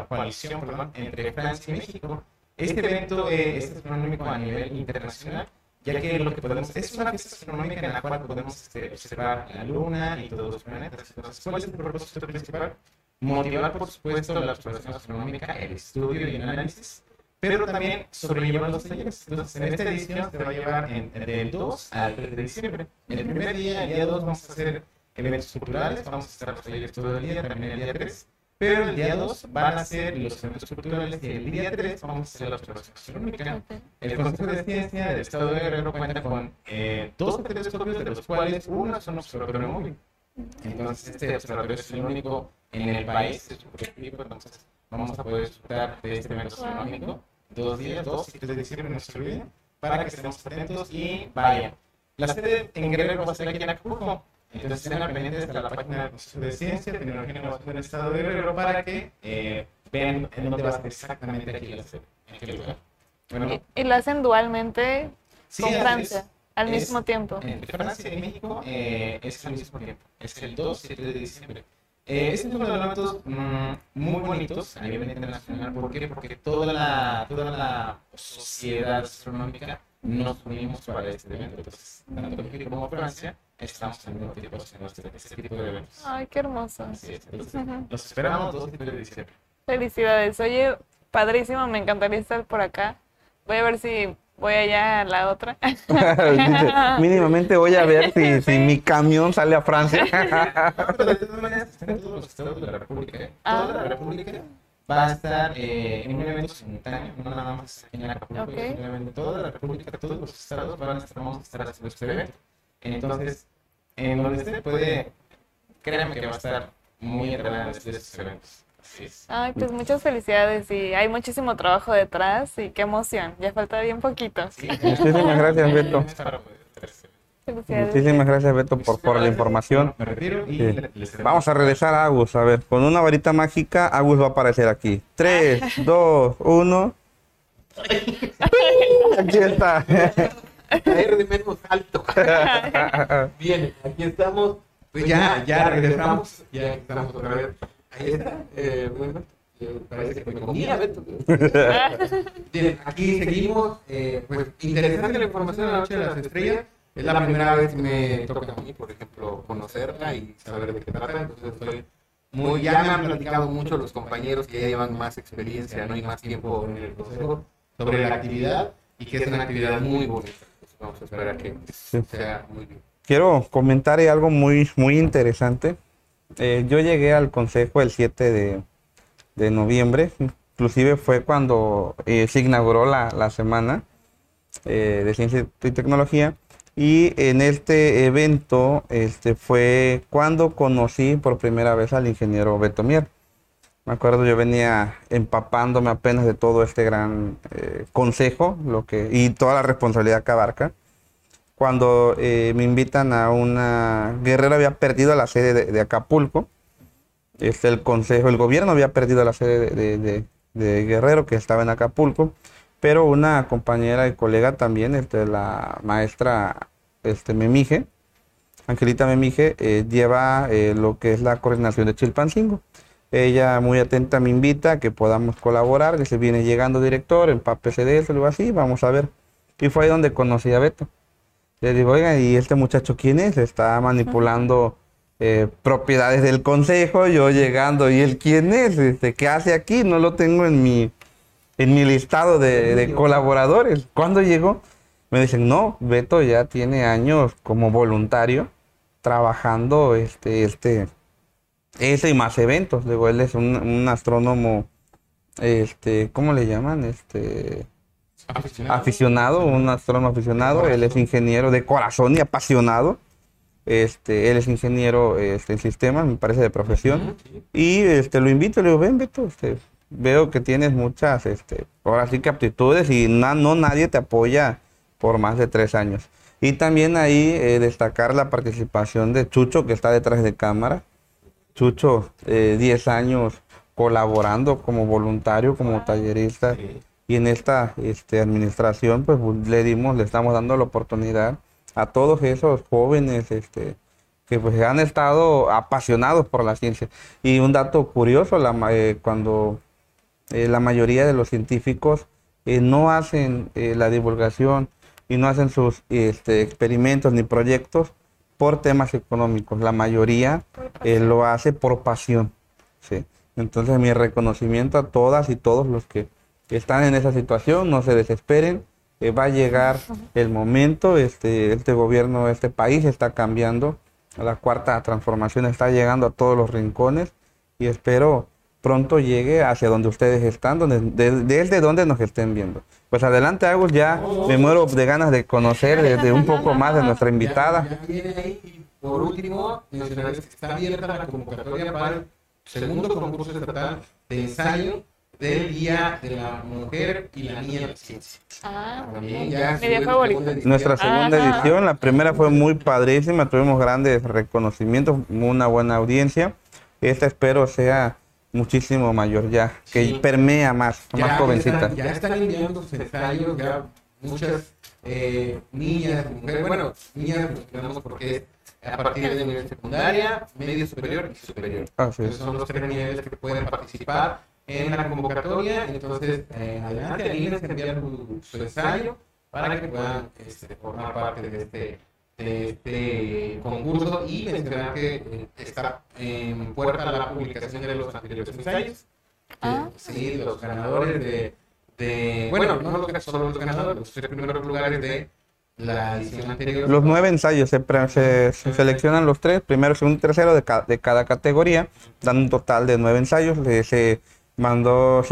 coalición entre Francia y México. Este evento es astronómico a nivel internacional, ya que lo que podemos, es una fiesta astronómica en la cual podemos observar la Luna y todos los planetas. Entonces, ¿cuál es el propósito principal? Motivar, por supuesto, la observación astronómica, el estudio y el análisis, pero también sobrellevar los talleres. Entonces, en esta edición se va a llevar del 2 al 3 de diciembre. En el primer día, el día 2, vamos a hacer eventos culturales, vamos a estar los talleres todo el día, también el día 3, pero el día 2 van a ser los eventos culturales y el día 3 vamos a hacer la observación astronómica. Okay. El Consejo de Ciencia del Estado de Guerrero cuenta con 2 telescopios, de los cuales uno es un observatorio móvil. Entonces, este observatorio es el único en el país, es público, entonces vamos a poder disfrutar de este evento astronómico 2 días, 2 y 3 de diciembre, no se olviden, para que estemos atentos y vayan. La sede en Guerrero va a ser aquí en Acapulco. Entonces, estén pendientes de la página del Consejo de Ciencia, Tecnología e Innovación del Estado de Guerrero para que vean en dónde va a ser exactamente aquí la sede, en qué lugar. Bueno, y lo hacen dualmente con Francia, al mismo tiempo. Entre Francia y México es al mismo tiempo, es el 2 y 7 de diciembre. Es uno de los eventos muy bonitos a nivel internacional. ¿Por qué? Porque toda la sociedad astronómica nos unimos para este evento. Entonces, tanto México como Francia estamos en el mismo tiempo haciendo este tipo de eventos. Ay, qué hermoso. Así es. Entonces, los esperamos 2 y 3 de diciembre. Felicidades. Oye, padrísimo, me encantaría estar por acá. Voy a ver si voy allá a la otra. Mínimamente voy a ver si mi camión sale a Francia. No, pero de todas maneras, están todos los estados de la República. Toda la República va a estar en un evento simultáneo, no nada más en la República. Okay. En un evento, toda la República, todos los estados vamos a estar haciendo este evento. Entonces, en donde usted puede, créanme que va a estar muy entrenado de estos eventos. Así es. Ay, pues muchas felicidades y hay muchísimo trabajo detrás y qué emoción, ya falta bien poquito. Sí. Muchísimas gracias, Beto. Muchísimas gracias, Beto, por la información. Sí. Vamos a regresar a Agus, a ver, con una varita mágica, Agus va a aparecer aquí. 3, 2, 1. Aquí está. Caer de menos alto. Bien, aquí estamos. Pues ya regresamos. Ya estamos otra vez. Ahí está. Bueno, parece que me comía, Beto. Bien, aquí seguimos. Pues interesante la información de la Noche de las Estrellas. Es la primera vez que me toca a mí, por ejemplo, conocerla y saber de qué trata. Entonces estoy muy, ya me han platicado mucho los compañeros que ya llevan más experiencia, ¿no? Y más tiempo en el consejo sobre la actividad, y que es una actividad muy bonita. Vamos a esperar que sea muy bien. Quiero comentar algo muy, muy interesante. Yo llegué al consejo el 7 de noviembre, inclusive fue cuando se inauguró la semana de Ciencia y Tecnología, y en este evento fue cuando conocí por primera vez al ingeniero Beto Mier. Me acuerdo, yo venía empapándome apenas de todo este gran consejo y toda la responsabilidad que abarca, cuando me invitan a una... Guerrero había perdido la sede de Acapulco, el consejo, el gobierno había perdido la sede de Guerrero, que estaba en Acapulco, pero una compañera y colega también, la maestra Memige, Angelita Memige, lleva lo que es la coordinación de Chilpancingo. Ella muy atenta me invita a que podamos colaborar, que se viene llegando director, empápese de eso, algo así, vamos a ver. Y fue ahí donde conocí a Beto. Le digo, oiga, ¿y este muchacho quién es? Está manipulando propiedades del consejo, yo llegando, ¿y él quién es? ¿Qué hace aquí? No lo tengo en mi listado de colaboradores. Cuando llegó, me dicen, no, Beto ya tiene años como voluntario trabajando ese y más eventos. Digo, él es un astrónomo, ¿cómo le llaman? Aficionado, un astrónomo aficionado. Él es ingeniero de corazón y apasionado. Él es ingeniero en sistemas, me parece, de profesión. Y lo invito, le digo, ven, Beto, veo que tienes muchas, ahora sí que aptitudes, y no nadie te apoya por más de 3 años. Y también ahí destacar la participación de Chucho, que está detrás de cámara. Chucho, 10 años colaborando como voluntario, como tallerista, sí. Y en esta administración, pues le estamos dando la oportunidad a todos esos jóvenes que pues han estado apasionados por la ciencia. Y un dato curioso, cuando... la mayoría de los científicos no hacen la divulgación y no hacen sus experimentos ni proyectos por temas económicos. La mayoría lo hace por pasión, ¿sí? Entonces, mi reconocimiento a todas y todos los que están en esa situación. No se desesperen, va a llegar el momento. Este gobierno, este país está cambiando. La cuarta transformación está llegando a todos los rincones, y espero pronto llegue hacia donde ustedes están, desde donde nos estén viendo. Pues adelante, Agus, ya me muero de ganas de conocer desde un poco más de nuestra invitada. Por último, mencionarles que está abierta la convocatoria para el segundo concurso estatal de ensayo del Día de la Mujer y la Niña en la Ciencia. Nuestra segunda edición, la primera fue muy padrísima, tuvimos grandes reconocimientos, una buena audiencia. Esta espero sea muchísimo mayor ya, que sí, permea más jovencita. Ya están enviando sus ensayos, ya muchas niñas, mujeres, bueno, niñas mencionamos porque a partir de nivel secundaria, medio superior y superior. Entonces son los 3 niveles que pueden participar en la convocatoria. Entonces, adelante, anímense a enviar su ensayo para que puedan formar parte de este concurso, y mencionar que está en puerta la publicación de los anteriores ensayos. Sí, los ganadores no solo los ganadores, los 3 primeros lugares de la edición anterior. Los 9 ensayos, se seleccionan los 3, primero, segundo y tercero de cada categoría, dan un total de 9 ensayos. Se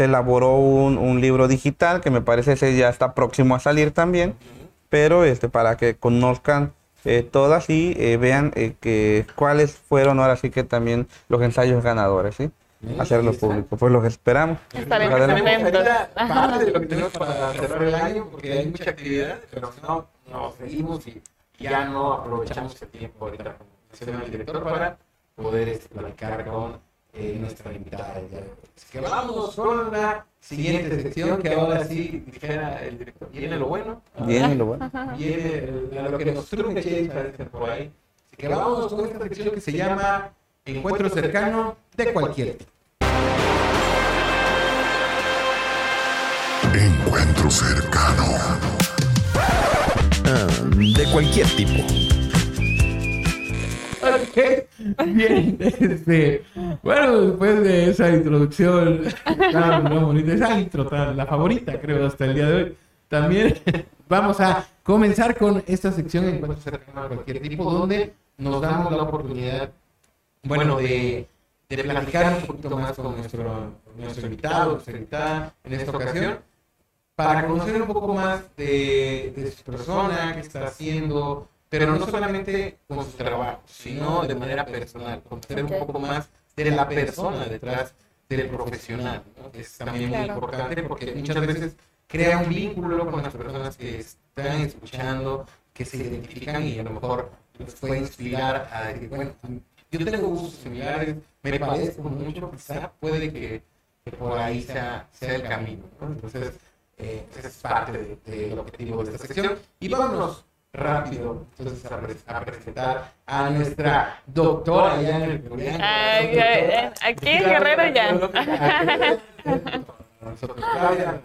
elaboró un libro digital, que me parece que ya está próximo a salir también, pero para que conozcan todas y vean cuáles fueron ahora sí que también los ensayos ganadores, ¿sí? Hacerlos públicos. Pues los esperamos. Estaremos atentos. Parte de lo que tenemos para cerrar el año, porque hay mucha actividad, pero no seguimos y ya no aprovechamos el tiempo ahorita con el director para poder platicar con nuestra invitada. Así que vamos con la siguiente sección, que ahora sí, dijera el director, viene lo bueno. Viene lo bueno. Viene lo que nos trunque por ahí. Así que vamos con esta sección que se llama Encuentro Cercano de Cualquier. Encuentro Cercano. De cualquier tipo. Bien, bueno, después de esa introducción tan bonita, esa intro tan la favorita, creo, hasta el día de hoy, también vamos a comenzar con esta sección de encuentros cercanos a cualquier tipo, donde nos damos la oportunidad, bueno, de platicar un poquito más con nuestro invitado, nuestra invitada en esta ocasión, para conocer un poco más de su persona, qué está haciendo, pero no solamente con su trabajo, sino de manera personal, conocer un poco más de la persona detrás del profesional, ¿no? Es también muy importante porque muchas veces crea un vínculo con las personas que están escuchando, que se identifican y a lo mejor les puede inspirar a decir, bueno, yo tengo gustos similares, me parezco mucho, quizá puede que por ahí sea el camino, ¿no? Entonces, esa es parte del objetivo de esta sección. Y vámonos rápido, entonces, a presentar a nuestra doctora ya en el programa. Aquí en Guerrero ya. Nosotros, Claudia,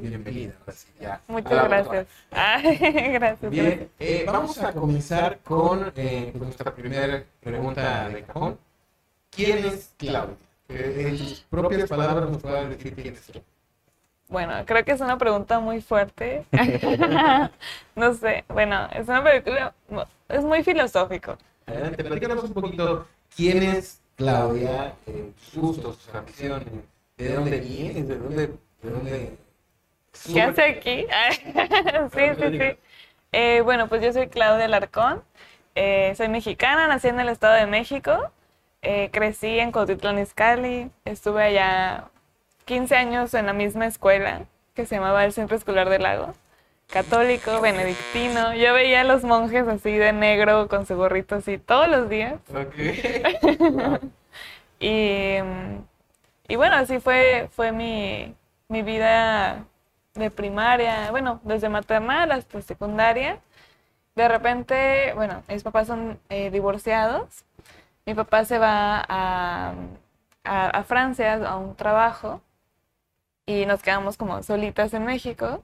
bienvenida. Así ya. Muchas gracias. Gracias. Bien, vamos a comenzar con nuestra primera pregunta de cajón. ¿Quién es Claudia? En sus propias palabras nos pueden decir quién es Claudia. Bueno, creo que es una pregunta muy fuerte. No sé, bueno, es una película, es muy filosófico. Adelante, platícanos un poquito quién es Claudia, sus gustos, sus ambiciones, de dónde vienes, de dónde... ¿Qué hace aquí? Sí. Bueno, pues yo soy Claudia Alarcón, soy mexicana, nací en el Estado de México, crecí en Cotitlán, Izcalli, estuve allá 15 años en la misma escuela que se llamaba el Centro Escolar del Lago, católico, benedictino. Yo veía a los monjes así de negro con su gorrito así todos los días. Okay. Y bueno, así fue mi vida de primaria, bueno, desde maternal hasta secundaria. De repente, bueno, mis papás son divorciados. Mi papá se va a Francia a un trabajo. Y nos quedamos como solitas en México.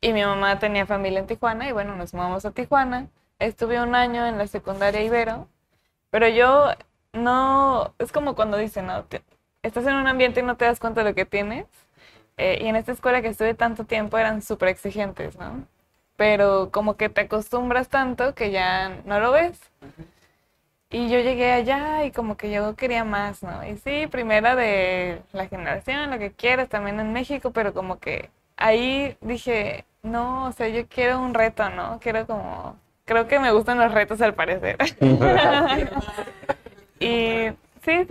Y mi mamá tenía familia en Tijuana y bueno, nos mudamos a Tijuana. Estuve un año en la secundaria Ibero. Pero yo no... Es como cuando dicen, ¿no? Estás en un ambiente y no te das cuenta de lo que tienes. Y en esta escuela que estuve tanto tiempo eran súper exigentes, ¿no? Pero como que te acostumbras tanto que ya no lo ves. Y yo llegué allá y como que yo quería más, ¿no? Y sí, primera de la generación, lo que quieras, también en México, pero como que ahí dije, no, o sea, yo quiero un reto, ¿no? Quiero como, creo que me gustan los retos al parecer. Y sí.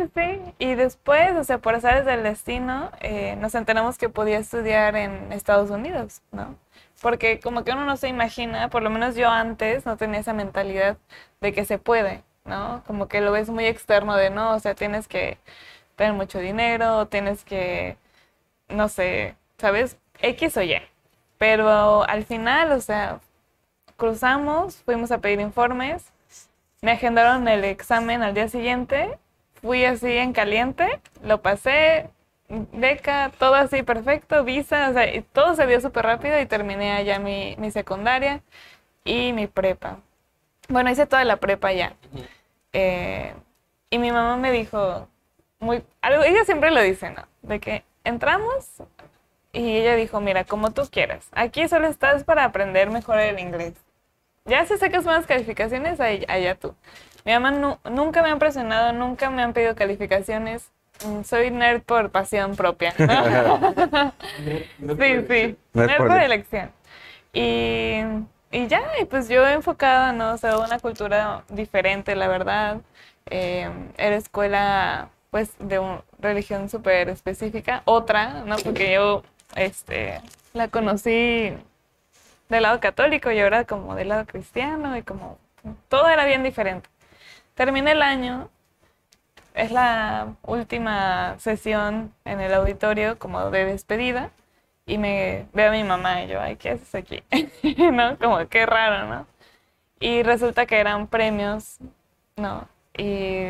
Y después, o sea, por azares del destino, nos enteramos que podía estudiar en Estados Unidos, ¿no? Porque como que uno no se imagina, por lo menos yo antes no tenía esa mentalidad de que se puede, ¿no? Como que lo ves muy externo de, no, o sea, tienes que tener mucho dinero, tienes que, no sé, ¿sabes? X o Y. Pero al final, o sea, cruzamos, fuimos a pedir informes, me agendaron el examen al día siguiente, fui así en caliente, lo pasé, beca, todo así perfecto, visa, o sea, y todo se dio súper rápido y terminé allá mi secundaria y mi prepa. Bueno, hice toda la prepa allá. Y mi mamá me dijo, ella siempre lo dice, ¿no? De que entramos y ella dijo, mira, como tú quieras. Aquí solo estás para aprender mejor el inglés. Ya si sacas buenas calificaciones, allá tú. Mi mamá nunca me ha presionado, nunca me han pedido calificaciones. Soy nerd por pasión propia, ¿no? Sí. Nerd por elección. Y ya, y pues yo enfocada, ¿no? O sea, una cultura diferente, la verdad. Era escuela, pues, de una religión súper específica. Otra, ¿no? Porque yo, la conocí del lado católico y ahora como del lado cristiano y como todo era bien diferente. Terminé el año, es la última sesión en el auditorio como de despedida. Y me veo a mi mamá y yo, ay, ¿qué haces aquí? ¿No? Como, qué raro, ¿no? Y resulta que eran premios, ¿no? Y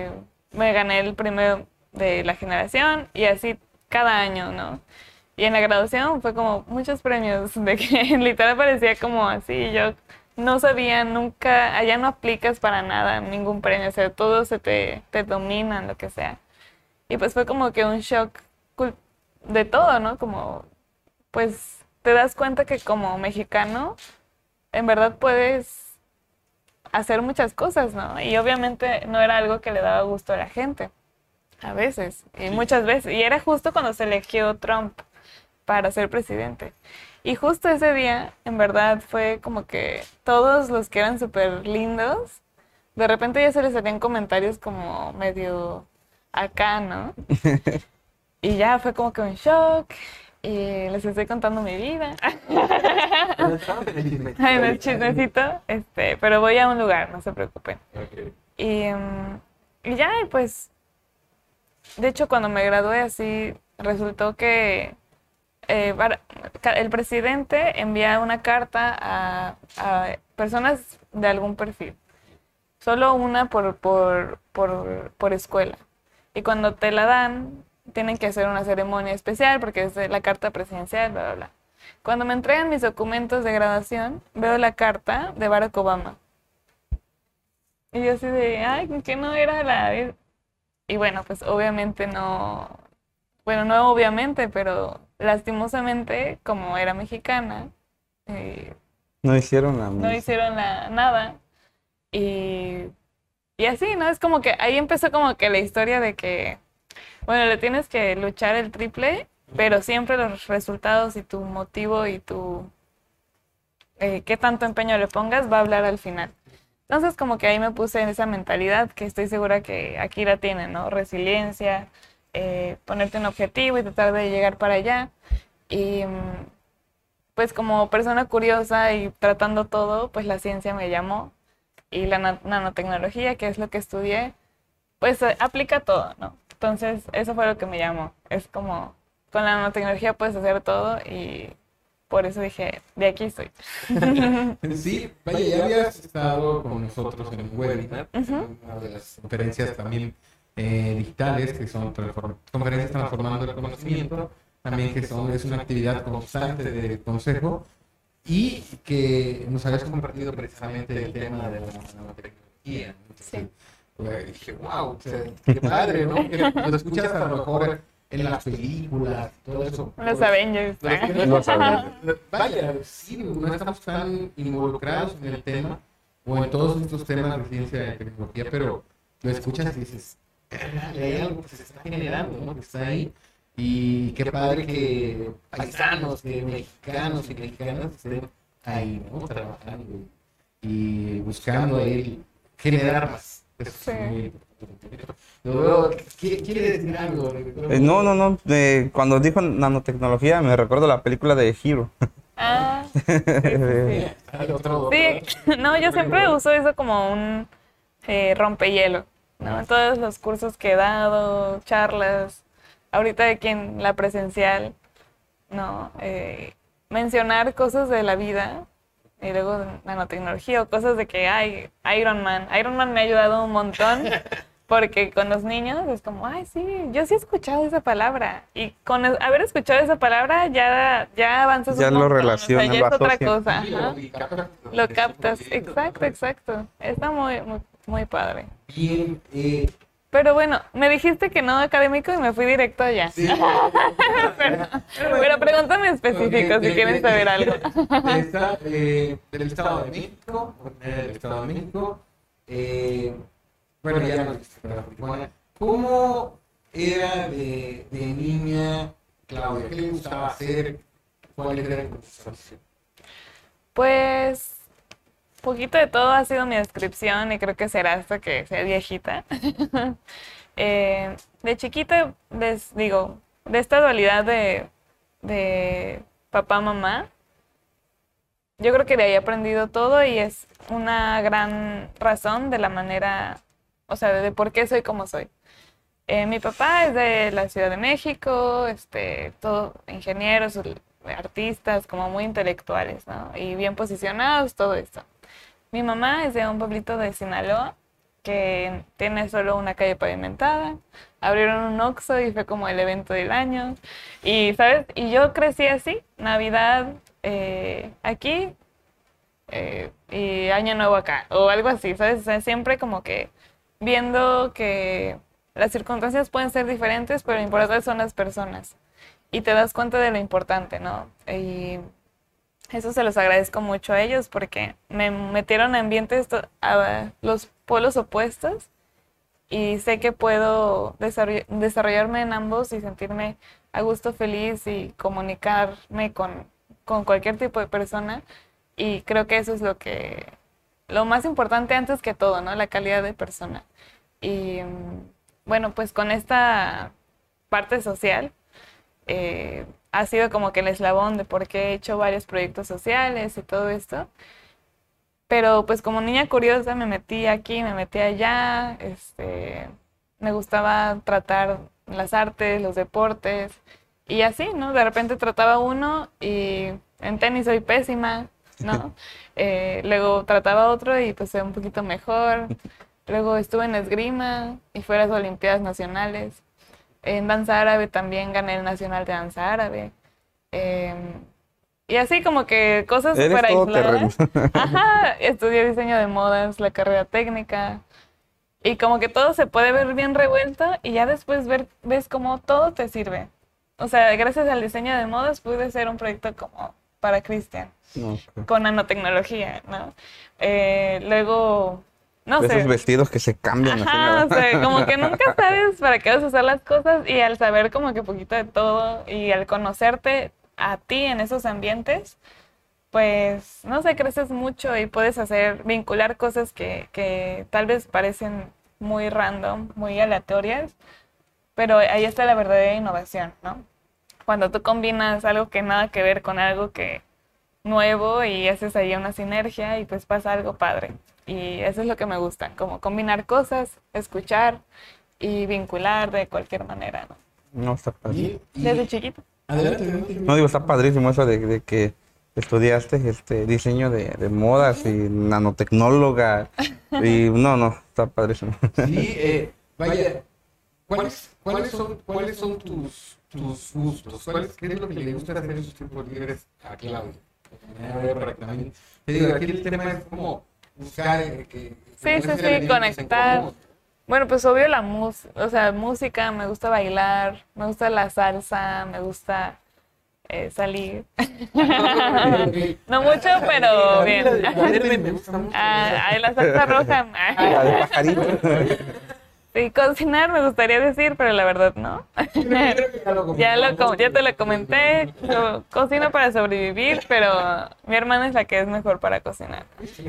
me gané el premio de la generación y así cada año, ¿no? Y en la graduación fue como muchos premios, de que literal parecía como así, y yo no sabía nunca, allá no aplicas para nada, ningún premio, o sea, todos te dominan, lo que sea. Y pues fue como que un shock de todo, ¿no? Como, pues, te das cuenta que como mexicano, en verdad puedes hacer muchas cosas, ¿no? Y obviamente no era algo que le daba gusto a la gente, a veces, y muchas veces. Y era justo cuando se eligió Trump para ser presidente. Y justo ese día, en verdad, fue como que todos los que eran súper lindos, de repente ya se les hacían comentarios como medio acá, ¿no? Y ya fue como que un shock, y les estoy contando mi vida. Ay, no es chismecito, pero voy a un lugar, no se preocupen. Okay. Y ya, pues, de hecho, cuando me gradué así, resultó que el presidente envía una carta a personas de algún perfil, solo una por escuela, y cuando te la dan tienen que hacer una ceremonia especial porque es la carta presidencial, bla, bla, bla. Cuando me entregan mis documentos de graduación, veo la carta de Barack Obama y yo así de, ay, ¿qué no era la...? Y bueno, pues obviamente no, bueno, no obviamente, pero lastimosamente, como era mexicana, no hicieron nada. Y así, ¿no? Es como que ahí empezó como que la historia de que, bueno, le tienes que luchar el triple, pero siempre los resultados y tu motivo y tu qué tanto empeño le pongas va a hablar al final. Entonces como que ahí me puse en esa mentalidad que estoy segura que aquí la tienen, ¿no? Resiliencia, ponerte un objetivo y tratar de llegar para allá, y pues como persona curiosa y tratando todo, pues la ciencia me llamó, y la nanotecnología, que es lo que estudié, pues aplica todo, ¿no? Entonces eso fue lo que me llamó, es como con la nanotecnología puedes hacer todo, y por eso dije, de aquí estoy. Sí, vaya, ya habías estado con nosotros en un webinar, en una de las conferencias también digitales, que son conferencias transformando el conocimiento, también que es una actividad constante de consejo, y que nos habías compartido precisamente el tema de la nanotecnología. Sí. Dije, wow, o sea, qué padre, ¿no? Que lo escuchas a lo mejor en las películas, todo eso. Los Avengers. Vaya, sí, no estamos tan involucrados en el tema, o en todos estos temas de ciencia y tecnología, pero lo escuchas y dices, hay algo que se está generando, ¿no? Que está ahí, y qué padre que paisanos, que mexicanos y mexicanas estén ahí, ¿no? Trabajando y buscando ahí generar más. Sí. ¿Quiere decir algo? No. Cuando dijo nanotecnología me recuerdo la película de Hero. Ah, sí. No, yo siempre uso eso como un rompehielo, ¿no? Todos los cursos que he dado, charlas, ahorita de aquí en la presencial, ¿no? Mencionar cosas de la vida y luego nanotecnología o cosas de que hay Iron Man. Iron Man me ha ayudado un montón porque con los niños es como, ay, sí, yo sí he escuchado esa palabra. Y con haber escuchado esa palabra ya avanzas ya un montón. Ya lo relacionas, o sea, ya es otra cosa. Lo captas, exacto. Está muy padre. Bien. Pero bueno, me dijiste que no académico y me fui directo allá. Sí. pero pregúntame específico si quieres saber algo. Del Estado de México, bueno, ya nos dijiste, pero ¿cómo era de niña Claudia? ¿Qué le gustaba hacer? ¿Cuál era el consorcio? Pues poquito de todo ha sido mi descripción y creo que será hasta que sea viejita. De chiquita, de esta dualidad de papá-mamá, yo creo que de ahí he aprendido todo y es una gran razón de la manera, o sea, de por qué soy como soy. Mi papá es de la Ciudad de México, todo ingenieros, artistas, como muy intelectuales, ¿no? Y bien posicionados, todo esto. Mi mamá es de un pueblito de Sinaloa, que tiene solo una calle pavimentada, abrieron un Oxxo y fue como el evento del año. Y, ¿sabes? Y yo crecí así, Navidad aquí y Año Nuevo acá, o algo así, ¿sabes? O sea, siempre como que viendo que las circunstancias pueden ser diferentes, pero lo importante son las personas. Y te das cuenta de lo importante, ¿no? Y eso se los agradezco mucho a ellos porque me metieron a ambientes, a los polos opuestos, y sé que puedo desarrollarme en ambos y sentirme a gusto, feliz, y comunicarme con cualquier tipo de persona. Y creo que eso es lo más importante antes que todo, ¿no? La calidad de persona. Y bueno, pues con esta parte social ha sido como que el eslabón de por qué he hecho varios proyectos sociales y todo esto. Pero pues como niña curiosa me metí aquí, me metí allá, me gustaba tratar las artes, los deportes y así, ¿no? De repente trataba uno y en tenis soy pésima, ¿no? Luego trataba otro y pues soy un poquito mejor. Luego estuve en esgrima y fui a las Olimpiadas Nacionales. En danza árabe también gané el nacional de danza árabe. Y así como que cosas súper aisladas. Ajá, estudié diseño de modas, la carrera técnica. Y como que todo se puede ver bien revuelto y ya después ves cómo todo te sirve. O sea, gracias al diseño de modas pude hacer un proyecto como para Cristian. Okay. Con nanotecnología, ¿no? Luego... No sé. Esos vestidos que se cambian. Ajá, así, ¿no? O sea, como que nunca sabes para qué vas a usar las cosas, y al saber como que poquito de todo y al conocerte a ti en esos ambientes, pues, no sé, creces mucho y puedes vincular cosas que tal vez parecen muy random, muy aleatorias, pero ahí está la verdadera innovación, ¿no? Cuando tú combinas algo que nada que ver con algo que nuevo y haces ahí una sinergia y pues pasa algo padre. Y eso es lo que me gusta, como combinar cosas, escuchar y vincular de cualquier manera, ¿no? No, está padrísimo. Desde chiquito. Adelante. No, digo, está padrísimo eso de que estudiaste diseño de modas y nanotecnóloga. Y no, está padrísimo. Sí, vaya, ¿cuáles son tus gustos? ¿Qué es lo que le gusta hacer en sus tiempos libres a Claudia? Te digo, aquí el tema es como... buscar, sí, conectar. Bueno, pues obvio la música, me gusta bailar, me gusta la salsa, me gusta salir. No mucho, pero bien. Ay, la salsa roja. Sí, cocinar me gustaría decir, pero la verdad no. Ya te lo comenté, yo cocino para sobrevivir, pero mi hermana es la que es mejor para cocinar. Sí,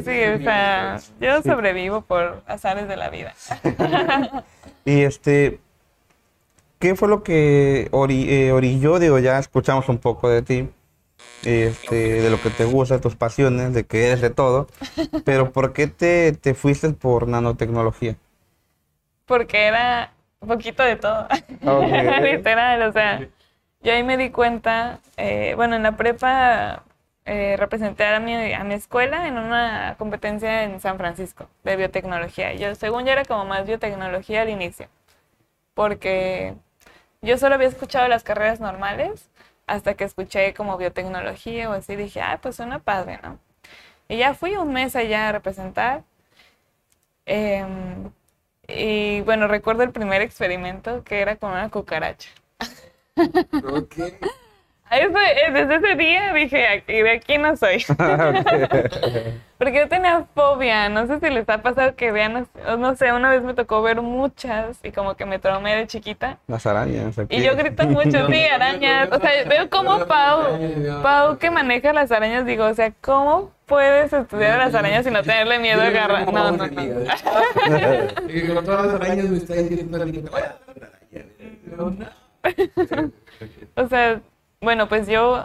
o sea, yo sobrevivo por azares de la vida. Y ¿qué fue lo que orilló? Digo, ya escuchamos un poco de ti, de lo que te gusta, tus pasiones, de que eres de todo, pero ¿por qué te fuiste por nanotecnología? Porque era un poquito de todo, okay. Literal, o sea, yo ahí me di cuenta, bueno, en la prepa representé a mi escuela en una competencia en San Francisco de biotecnología. Yo, según yo, era como más biotecnología al inicio, porque yo solo había escuchado las carreras normales hasta que escuché como biotecnología o así, dije, pues suena padre, ¿no? Y ya fui un mes allá a representar. Y bueno, recuerdo el primer experimento que era con una cucaracha. Okay. Desde ese día dije, de aquí no soy. Okay. Porque yo tenía fobia, no sé si les ha pasado que vean, no sé, una vez me tocó ver muchas y como que me traumé de chiquita. Las arañas. Aquí. Y yo grito mucho, sí, arañas. O sea, veo como Pau que maneja las arañas, digo, o sea, ¿cómo puedes estudiar a las arañas sin no tenerle miedo a agarrar? No. Y con todas las arañas me está diciendo la niña, o sea... Bueno, pues yo,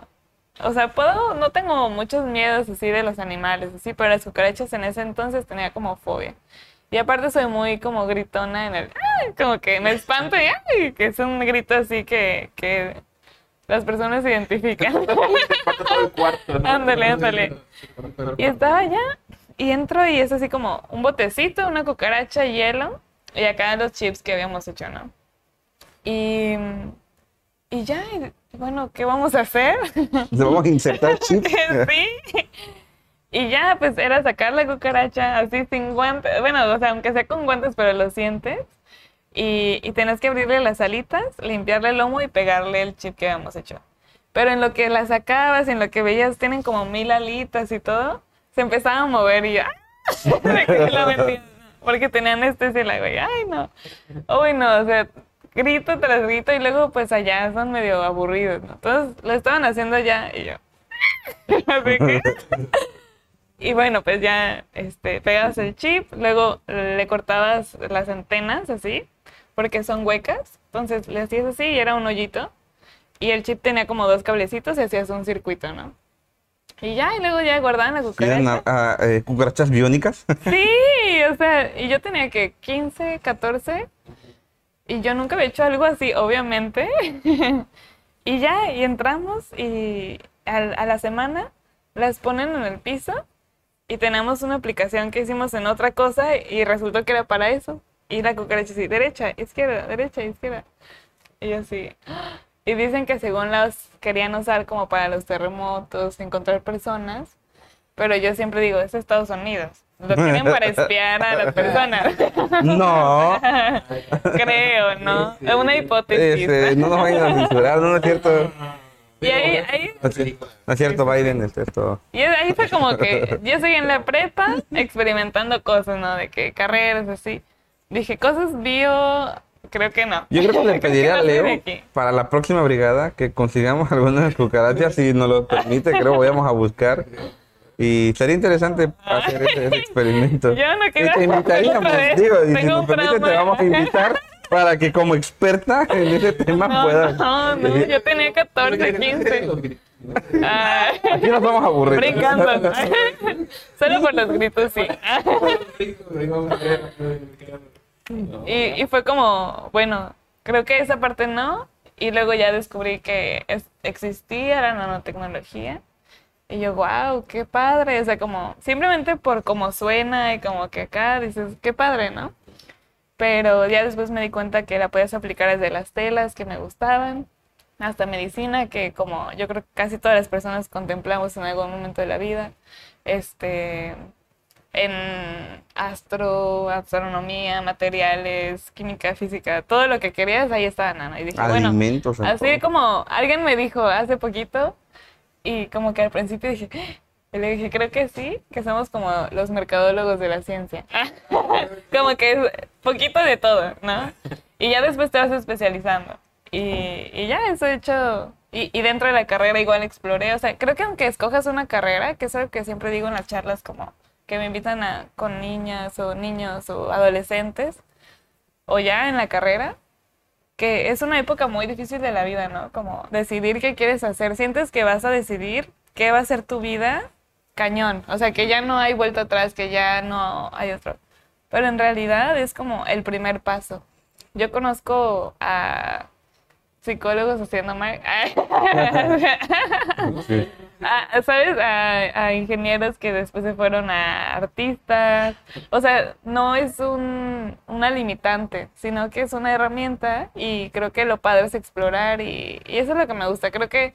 o sea, no tengo muchos miedos así de los animales, así, pero las cucarachas en ese entonces tenía como fobia. Y aparte soy muy como gritona en el, como que me espanto y que es un grito así que las personas se identifican. Ándale. Y estaba allá Y entro y es así como un botecito, una cucaracha, hielo, y acá los chips que habíamos hecho, ¿no? Y ya, bueno, ¿qué vamos a hacer? ¿Se vamos a insertar chips? Sí. Y ya, pues, era sacar la cucaracha así sin guantes. Bueno, o sea, aunque sea con guantes, pero lo sientes. Y tenés que abrirle las alitas, limpiarle el lomo y pegarle el chip que habíamos hecho. Pero en lo que la sacabas, en lo que veías, tienen como 1000 alitas y todo, se empezaba a mover y ya. Porque tenía anestesia y la güey, ay no. Uy no, o sea, grito tras grito y luego pues allá son medio aburridos, ¿no? Entonces lo estaban haciendo allá y yo. Así que... Y bueno, pues ya pegabas el chip, luego le cortabas las antenas así, porque son huecas. Entonces le hacías así y era un hoyito. Y el chip tenía como 2 cablecitos y hacías un circuito, ¿no? Y ya, y luego ya guardaban las cucarachas. ¿Eran cucarachas biónicas? Sí, o sea, y yo tenía que 15, 14, y yo nunca había hecho algo así, obviamente. Y ya, y entramos, y a la semana las ponen en el piso, y tenemos una aplicación que hicimos en otra cosa, y resultó que era para eso. Y la cucaracha así, derecha, izquierda, derecha, izquierda. Y así... Y dicen que según las querían usar como para los terremotos, encontrar personas. Pero yo siempre digo, es Estados Unidos. Lo tienen para espiar a las personas. No. Creo, ¿no? Es una hipótesis. No nos vayan a censurar, no es cierto. Y ahí no es cierto, Biden, es cierto. Y ahí fue como que yo seguí en la prepa experimentando cosas, ¿no? De que carreras, así. Dije, cosas bio... Creo que no. Yo creo que le pediría a Leo para la próxima brigada que consigamos algunas cucarachas, si nos lo permite, creo que vamos a buscar. Y sería interesante hacer ese experimento. Yo no quiero. Te invitaríamos, digo, y si nos permite te vamos a invitar para que como experta en ese tema puedas. No, yo tenía 14, 15. Aquí nos vamos a aburrir. Brincando. Solo por los gritos, sí. No. Y fue como, bueno, creo que esa parte no, y luego ya descubrí que existía la nanotecnología, y yo, wow, qué padre, o sea, como, simplemente por cómo suena y como que acá dices, qué padre, ¿no? Pero ya después me di cuenta que la podías aplicar desde las telas que me gustaban, hasta medicina, que como yo creo que casi todas las personas contemplamos en algún momento de la vida, en astronomía, materiales, química, física, todo lo que querías, ahí estaba nana. Y dije, alimentos, bueno, así como alguien me dijo hace poquito, y como que al principio dije, y le dije, creo que sí, que somos como los mercadólogos de la ciencia. Como que es poquito de todo, ¿no? Y ya después te vas especializando. Y ya eso he hecho... Y dentro de la carrera igual exploré, o sea, creo que aunque escojas una carrera, que es algo que siempre digo en las charlas como... que me invitan con niñas o niños o adolescentes, o ya en la carrera, que es una época muy difícil de la vida, ¿no? Como decidir qué quieres hacer. Sientes que vas a decidir qué va a ser tu vida, cañón. O sea, que ya no hay vuelta atrás, que ya no hay otro. Pero en realidad es como el primer paso. Yo conozco a psicólogos haciendo mal. Sí. ¿Sabes? A ingenieros que después se fueron a artistas. O sea, no es una limitante, sino que es una herramienta, y creo que lo padre es explorar, y eso es lo que me gusta. Creo que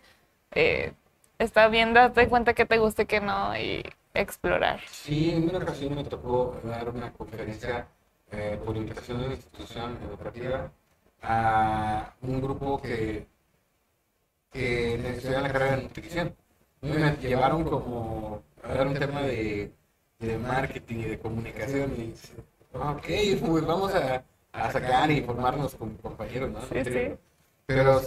está bien darte cuenta que te gusta y que no, y explorar. Sí, en una ocasión me tocó dar una conferencia por invitación de una institución educativa a un grupo que necesitaba la carrera de nutrición. Me llevaron como a dar un tema de marketing y de comunicación, y ok, pues vamos a sacar y formarnos con compañeros, ¿no? Sí, sí. Pero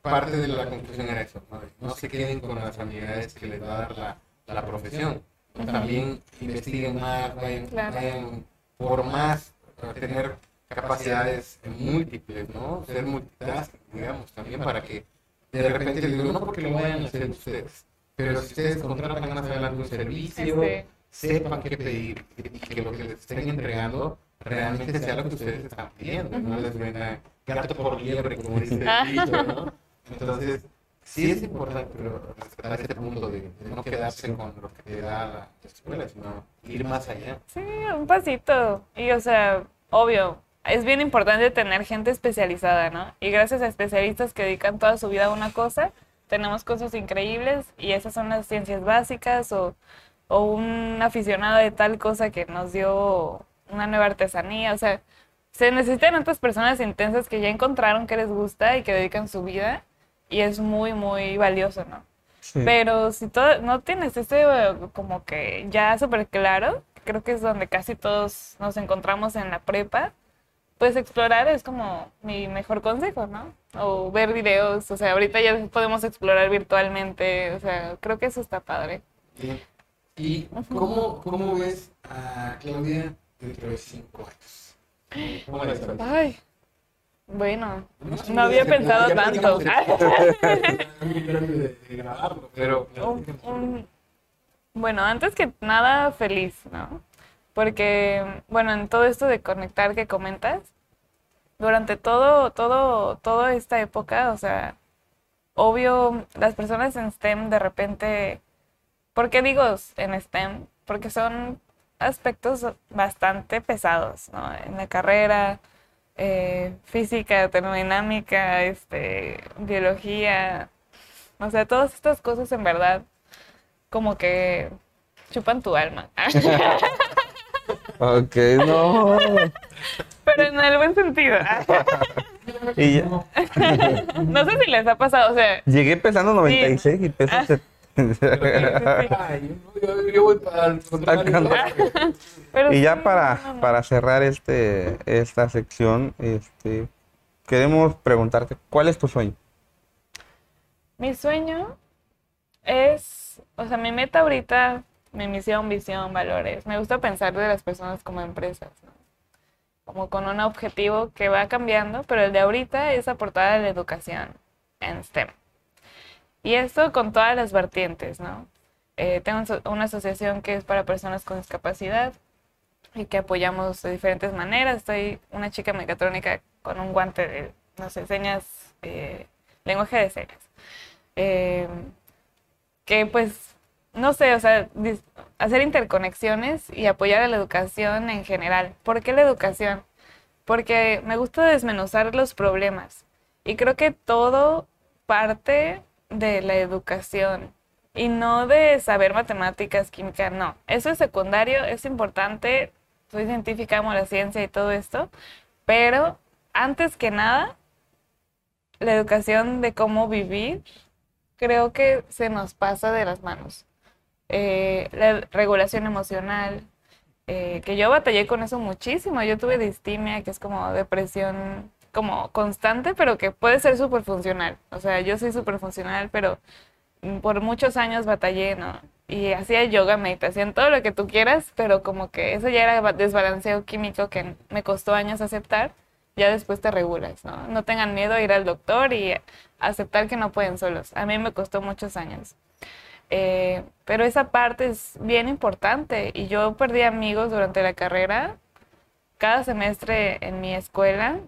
parte de la conclusión era eso, no se queden con las habilidades que les va a dar la profesión. Uh-huh. También investiguen más, vayan por más, para tener capacidades múltiples, ¿no? Ser multitask, digamos, también para que de repente les digo, no porque lo vayan a hacer ustedes, pero si ustedes contratan ganas de hablar de un servicio, sepan qué pedir y que lo que les estén entregando realmente sea lo que ustedes están pidiendo, no les venga gato por liebre, como dice el dicho, ¿no? Entonces, sí es importante respetar este punto de no quedarse con lo que da la escuela, sino ir más allá. Sí, un pasito. Y, o sea, obvio, es bien importante tener gente especializada, ¿no? Y gracias a especialistas que dedican toda su vida a una cosa, tenemos cosas increíbles y esas son las ciencias básicas o un aficionado de tal cosa que nos dio una nueva artesanía. O sea, se necesitan otras personas intensas que ya encontraron que les gusta y que dedican su vida y es muy, muy valioso, ¿no? Sí. Pero si todo, no tienes este como que ya súper claro, creo que es donde casi todos nos encontramos en la prepa, pues explorar es como mi mejor consejo, ¿no? O ver videos, o sea, ahorita ya podemos explorar virtualmente, o sea, creo que eso está padre. ¿Y cómo ves a Claudia dentro de 5 años? ¿Cómo la ves? Ay, bueno, no había pensado tanto. Bueno, antes que nada, feliz, ¿no? Porque, bueno, en todo esto de conectar que comentas, durante toda esta época, o sea, obvio, las personas en STEM de repente, ¿por qué digo en STEM? Porque son aspectos bastante pesados, ¿no? En la carrera, física, termodinámica, biología, o sea, todas estas cosas en verdad como que chupan tu alma. Ok, no. Pero en el buen sentido. ¿Y ya? No sé si les ha pasado, o sea... Llegué pesando 96 sí. Y peso 70. Yo voy para el... Pero y sí, ya para cerrar esta sección, queremos preguntarte, ¿cuál es tu sueño? Mi sueño es... O sea, mi meta ahorita... Mi misión, visión, valores. Me gusta pensar de las personas como empresas, ¿no? Como con un objetivo que va cambiando, pero el de ahorita es aportar a la educación en STEM. Y esto con todas las vertientes, ¿no? Tengo una asociación que es para personas con discapacidad y que apoyamos de diferentes maneras. Estoy una chica mecatrónica con un guante de, no sé, señas, lenguaje de señas. Que pues... No sé, o sea, hacer interconexiones y apoyar a la educación en general. ¿Por qué la educación? Porque me gusta desmenuzar los problemas. Y creo que todo parte de la educación. Y no de saber matemáticas, química, no. Eso es secundario, es importante. Soy científica, amo la ciencia y todo esto. Pero antes que nada, la educación de cómo vivir, creo que se nos pasa de las manos. La regulación emocional, que yo batallé con eso muchísimo. Yo tuve distimia, que es como depresión como constante, pero que puede ser súper funcional. O sea, yo soy súper funcional, pero por muchos años batallé, ¿no? Y hacía yoga, meditación, todo lo que tú quieras, pero como que eso ya era desbalanceo químico que me costó años aceptar. Ya después te regulas, ¿no? No tengan miedo a ir al doctor y aceptar que no pueden solos. A mí me costó muchos años. Pero esa parte es bien importante y yo perdí amigos durante la carrera. Cada semestre en mi escuela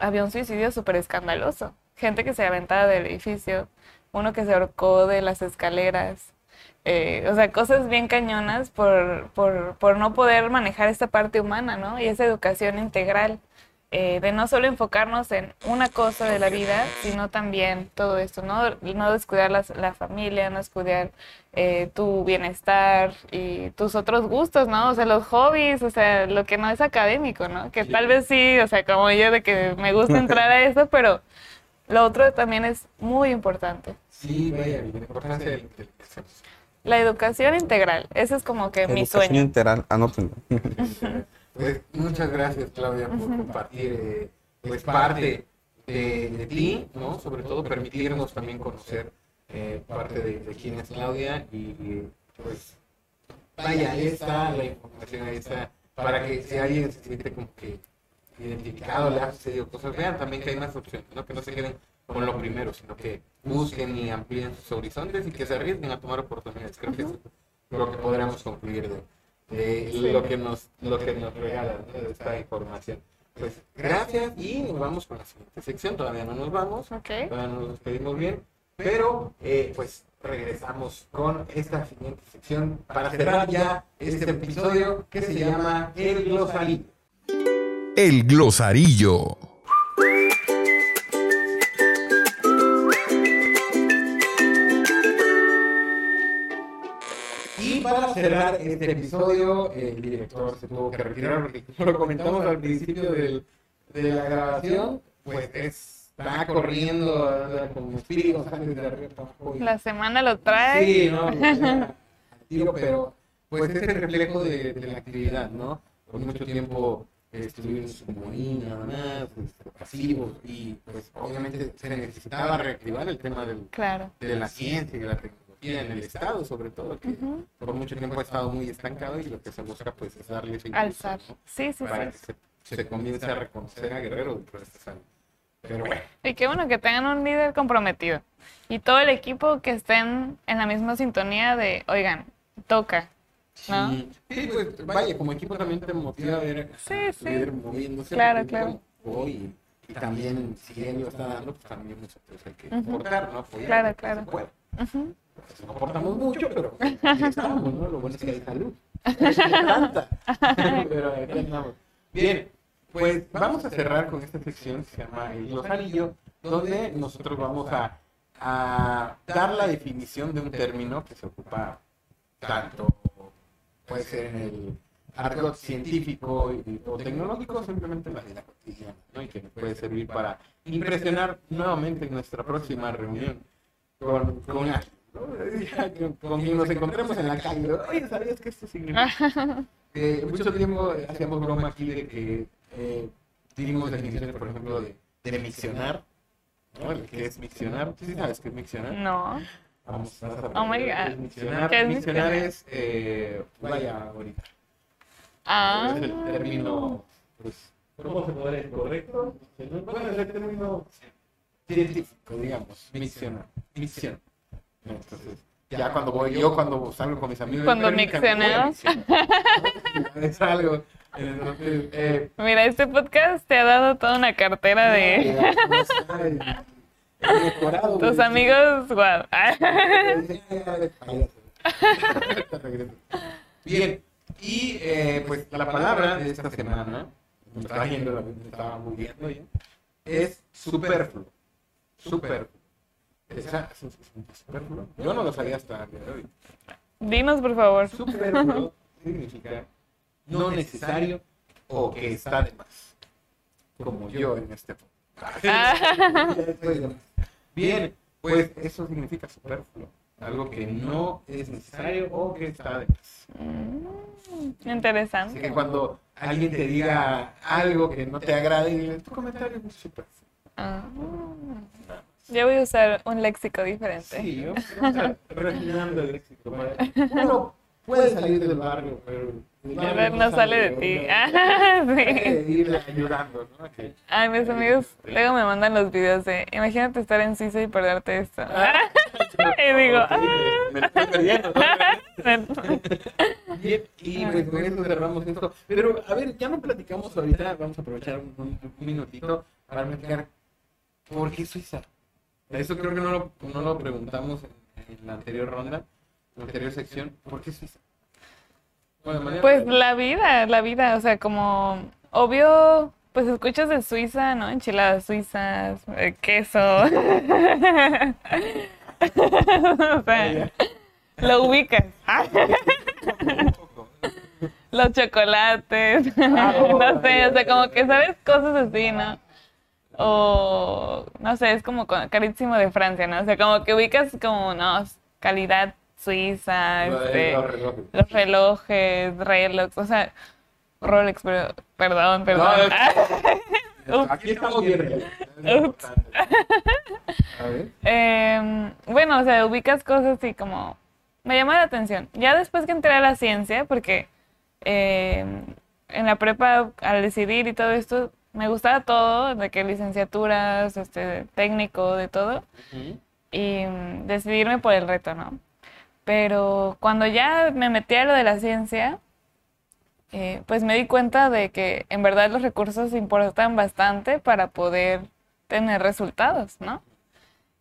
había un suicidio súper escandaloso. Gente que se aventaba del edificio, uno que se ahorcó de las escaleras. O sea, cosas bien cañonas por no poder manejar esta parte humana, ¿no? Y esa educación integral. De no solo enfocarnos en una cosa de la vida, sino también todo esto, no descuidar la familia, no descuidar tu bienestar y tus otros gustos, ¿no? O sea, los hobbies, o sea, lo que no es académico, ¿no? Que sí. Tal vez sí, o sea, como yo de que me gusta entrar a eso, pero lo otro también es muy importante. Sí, vaya, la importancia del... La educación integral, ese es como que mi sueño. Educación integral, anótenlo. Pues muchas gracias, Claudia, por compartir pues parte de ti, ¿no? Sobre todo permitirnos también conocer parte de quién es Claudia y pues vaya, ahí está la información, ahí está, para que si alguien se siente como que identificado, le ha sucedido cosas, vean también que hay más opciones, ¿no? Que no se queden con lo primero, sino que busquen y amplíen sus horizontes y que se arriesguen a tomar oportunidades. Creo que eso es lo que podremos concluir de lo que nos regala, ¿no? Esta información. Pues gracias y nos vamos con la siguiente sección. Todavía no nos vamos, okay. Todavía nos despedimos bien, Pero, pues, regresamos con esta siguiente sección para cerrar ya este episodio que se llama El Glosarillo. El Glosarillo. Y para cerrar este episodio, el director se tuvo que retirar porque lo comentamos al principio de la grabación, pues es... Está corriendo con espíritus antes de arriba abajo. La semana lo trae. Sí, no, pues, tiro, pero pues es el reflejo de la actividad, ¿no? Por mucho tiempo estuvieron submarinos, nada más, pasivos, y pues obviamente se necesitaba reactivar el tema de la ciencia y de la tecnología en el Estado, sobre todo, que por mucho tiempo ha estado muy estancado y lo que se busca pues es darle ese impulso, alzar, ¿no? Sí. Para que se comience a reconocer a Guerrero dentro de estas áreas. Pero bueno. Y qué bueno que tengan un líder comprometido y todo el equipo que estén en la misma sintonía de, oigan, toca, ¿no? Sí, pues vaya, como equipo también te motiva a ver a líder moviéndose. Claro. Y también, si él lo está dando, pues también nosotros hay que aportar, ¿no? Apoyar, claro. Se puede. Pues, no aportamos mucho, pero ahí estamos, ¿no? Lo bueno es que hay salud. Es tanta. Pero ahí andamos. Bien. Pues vamos a cerrar con esta sección que se llama El Glosarillo, donde nosotros vamos a dar la definición de un término que se ocupa tanto, puede ser en el argot científico o tecnológico, simplemente la vida cotidiana, ¿no? Y que nos puede servir para impresionar nuevamente en nuestra próxima reunión con alguien, ¿no? Con quien nos encontremos en la calle. Oye, ¿sabías que esto significa? Mucho tiempo hacíamos broma aquí de que dimos definiciones, por ejemplo, de miccionar, ¿no? El que es miccionar. ¿Tú sí sabes qué es miccionar? No. Vamos a saber. Oh my God. Miccionar. ¿Qué es miccionar? Es, vaya, ahorita. Ah. Es el término, pues, ¿cómo se podría decir? ¿Correcto? Bueno, es el término científico, digamos. Miccionar. Micción. Entonces, ya cuando voy yo, cuando salgo con mis amigos. Cuando miccionamos. Es algo... Entonces, mira, este podcast te ha dado toda una cartera de... Decorado, tus amigos, guau. Wow. Bien, y pues la palabra de esta semana, me estaba yendo, me estaba moviendo ya, es superfluo. Superfluo. ¿Superfluo? Yo no lo sabía hasta el día de hoy. Dinos, por favor. Superfluo significa... no necesario o que está de más, como yo en este podcast. Bien, pues eso significa superfluo, algo que no es necesario o que está de más. Interesante. Así que cuando alguien te diga algo que no te agrade, dile, tu comentario es superfluo. Yo voy a usar un léxico diferente. Sí, yo voy a estar refinando el léxico. Uno puede salir del barrio, pero... No sale de ti. Ayudando, ¿no? Okay. Ay, mis amigos, luego me mandan los videos de imagínate estar en Suiza y perderte esto. Y digo, me estoy perdiendo, ¿no? Y pues con eso cerramos esto. Pero a ver, ya no platicamos ahorita, vamos a aprovechar un minutito para platicar por qué Suiza. Eso creo que no lo preguntamos en la anterior ronda, en la anterior sección. ¿Por qué Suiza? Pues la vida, o sea, como, obvio, pues escuchas de Suiza, ¿no? Enchiladas suizas, queso, o sea, lo ubicas, los chocolates, no sé, o sea, como que sabes cosas así, ¿no? O, no sé, es como carísimo de Francia, ¿no? O sea, como que ubicas como, no, calidad suiza, los relojes, o sea, Rolex, pero, perdón. No, aquí estamos bien. Bueno, o sea, ubicas cosas así como... Me llama la atención. Ya después que entré a la ciencia, porque en la prepa, al decidir y todo esto, me gustaba todo, de que licenciaturas, técnico, de todo, y decidirme por el reto, ¿no? Pero cuando ya me metí a lo de la ciencia, pues me di cuenta de que en verdad los recursos importan bastante para poder tener resultados, ¿no?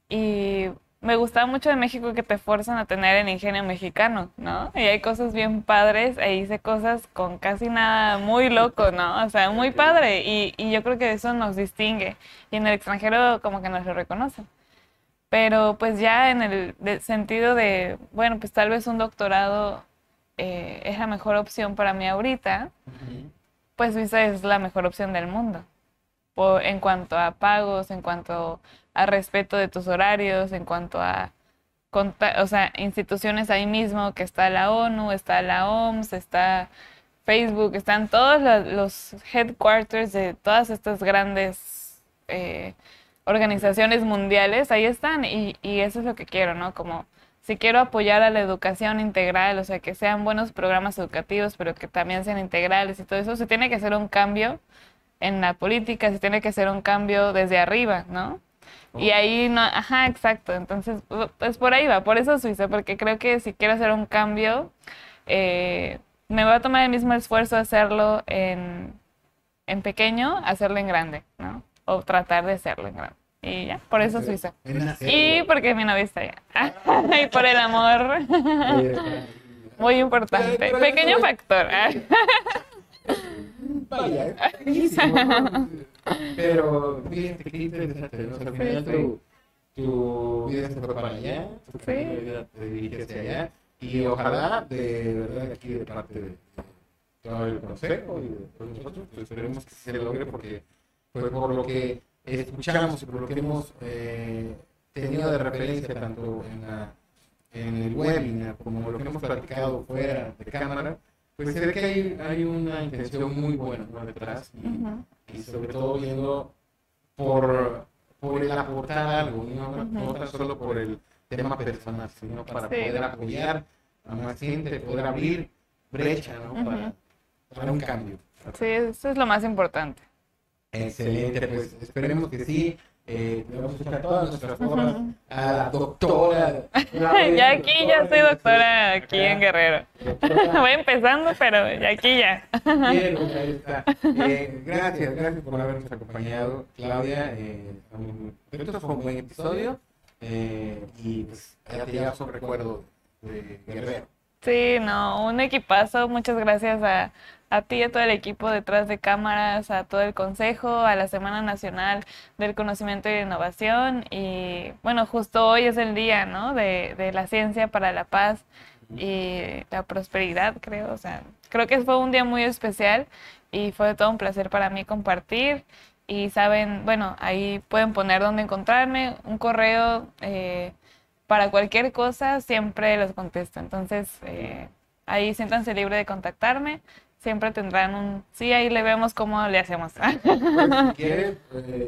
Y me gustaba mucho de México que te fuerzan a tener el ingenio mexicano, ¿no? Y hay cosas bien padres, e hice cosas con casi nada, muy loco, ¿no? O sea, muy padre, y yo creo que eso nos distingue, y en el extranjero como que nos lo reconocen. Pero pues ya en el sentido de, bueno, pues tal vez un doctorado es la mejor opción para mí ahorita, pues Suiza es la mejor opción del mundo. En cuanto a pagos, en cuanto a respeto de tus horarios, en cuanto a o sea, instituciones ahí mismo, que está la ONU, está la OMS, está Facebook, están todos los headquarters de todas estas grandes organizaciones mundiales, ahí están, y eso es lo que quiero, ¿no? Como si quiero apoyar a la educación integral, o sea, que sean buenos programas educativos, pero que también sean integrales y todo eso, se tiene que hacer un cambio en la política, se tiene que hacer un cambio desde arriba, ¿no? Oh. Y ahí no, ajá, exacto, entonces, pues por ahí va, por eso Suiza, porque creo que si quiero hacer un cambio, me va a tomar el mismo esfuerzo hacerlo en pequeño, hacerlo en grande, ¿no? O tratar de hacerlo en grande. Y ya, por eso Suiza. Y porque mi novia está allá. Y por el amor. Muy importante. Pequeño factor. Vaya, es buenísimo, ¿no? Pero fíjate qué interesante, ¿no? O sea, al final tu vida se fue para allá, tu vida te dirige hacia allá, y ojalá de verdad aquí de parte de todo el consejo y de todos nosotros, pues esperemos que se logre, porque fue por lo que escuchamos y por lo que hemos tenido de referencia tanto en el webinar como lo que hemos platicado fuera de cámara. Pues se ve que hay una intención muy buena, ¿no? Detrás, y sobre todo viendo por el aportar algo, ¿no? No tan solo por el tema personal, sino para poder apoyar a más gente, poder abrir brecha, ¿no? Para un cambio. Sí, eso es lo más importante. Excelente, pues esperemos que sí. Le vamos a echar todas nuestras formas a la doctora. Ya aquí doctora, ya soy doctora aquí en Guerrero. Doctora. Voy empezando, pero ya aquí ya. Bien, ahí está. Gracias por habernos acompañado, Claudia. Esto fue un buen episodio. Y pues ya te llevas un recuerdo de Guerrero. Sí, no, un equipazo. Muchas gracias a ti, a todo el equipo detrás de cámaras, a todo el consejo, a la Semana Nacional del Conocimiento y la Innovación. Y bueno, justo hoy es el día, ¿no? de la ciencia para la paz y la prosperidad, creo. O sea, creo que fue un día muy especial y fue todo un placer para mí compartir. Y saben, bueno, ahí pueden poner dónde encontrarme, un correo. Para cualquier cosa siempre los contesto, entonces ahí siéntanse libre de contactarme, siempre tendrán un sí, ahí le vemos cómo le hacemos. Pues, si quieres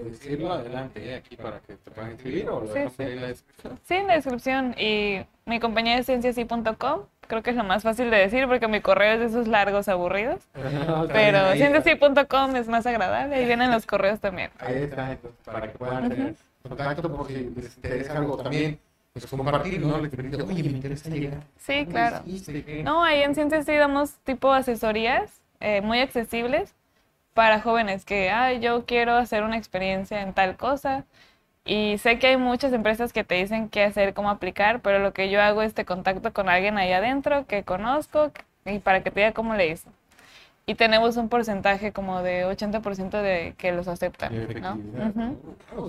decirlo, adelante, aquí para que te puedan escribir o lo dejamos ahí en la descripción. Sí, en la descripción, y mi compañía es cienciasi.com, creo que es lo más fácil de decir porque mi correo es de esos largos aburridos, pero cienciasi.com es más agradable, ahí vienen los correos también. Ahí está, entonces, para que puedan tener contacto por si les interesa algo también. Pues compartir, ¿no? Oye, me interesa llegar. Sí, claro. No, ahí en Ciencias sí damos tipo asesorías muy accesibles para jóvenes que, yo quiero hacer una experiencia en tal cosa, y sé que hay muchas empresas que te dicen qué hacer, cómo aplicar, pero lo que yo hago es te contacto con alguien ahí adentro que conozco y para que te diga cómo le hizo. Y tenemos un porcentaje como de 80% de que los aceptan, ¿no?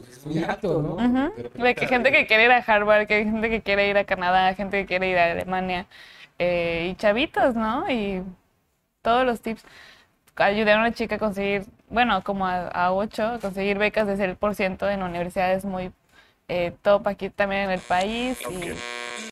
Es muy alto, ¿no? De que gente que quiere ir a Harvard, que hay gente que quiere ir a Canadá, gente que quiere ir a Alemania, y chavitos, ¿no? Y todos los tips. Ayudé a una chica a conseguir, bueno, como a 8, a conseguir becas de 100% en universidades muy top aquí también en el país. Okay. Y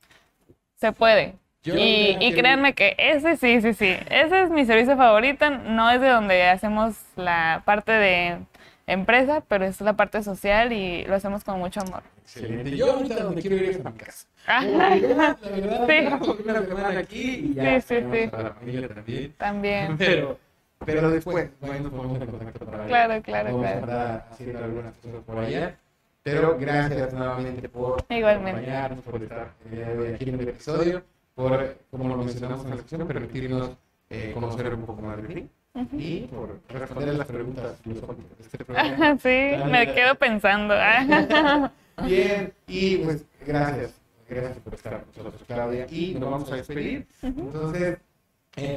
se puede. Y créanme que ese sí, ese es mi servicio favorito, no es de donde hacemos la parte de empresa, pero es la parte social y lo hacemos con mucho amor. Excelente, yo ahorita donde quiero ir es a mi casa. La verdad, sí. Una semana aquí y ya sí. Para la familia también. Pero después, nos ponemos en contacto para allá. Claro. Vamos a estar haciendo algunas cosas por allá. Pero gracias nuevamente por acompañarnos, por estar aquí en el episodio. Por, como lo mencionamos en la sección, permitirnos conocer un poco más de ti y por responder las preguntas filosóficas de este programa. Sí, me quedo pensando. Bien, y pues Gracias por estar con nosotros, Claudia. Y nos vamos a despedir. Entonces,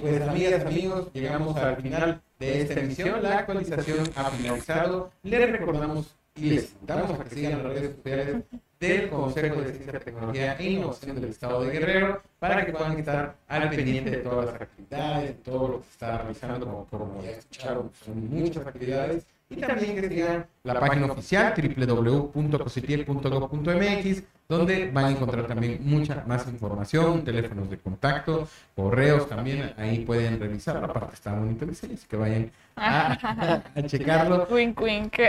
pues amigas, amigos, llegamos al final de esta emisión. La actualización ha finalizado. Les recordamos y les invitamos a que sigan las redes sociales del Consejo de Ciencia, Tecnología e Innovación del Estado de Guerrero para que puedan estar al pendiente de todas las actividades, de todo lo que se está realizando, como ya escucharon, son muchas actividades. Y también que sigan la página oficial www.cositiel.gov.mx, donde van a encontrar también mucha más información, teléfonos de contacto, correos también. Ahí pueden revisar la parte que está muy interesante, así que vayan a checarlo. Wink, wink. Sí.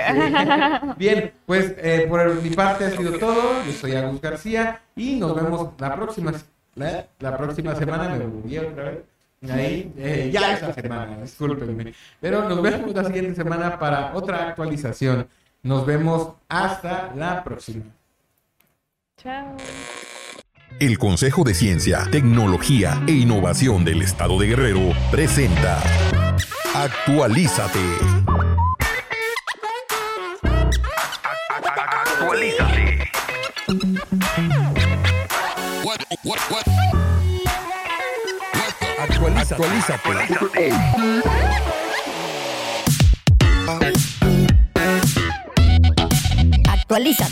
Bien, pues por mi parte ha sido todo. Yo soy Ángel García y nos vemos la próxima semana. Me voy otra vez. Ahí, ya esta semana, discúlpenme, pero nos vemos la siguiente semana para otra actualización. Nos vemos hasta la próxima. Chao. El Consejo de Ciencia, Tecnología e Innovación del Estado de Guerrero presenta Actualízate. What? Actualízate. Actualízate.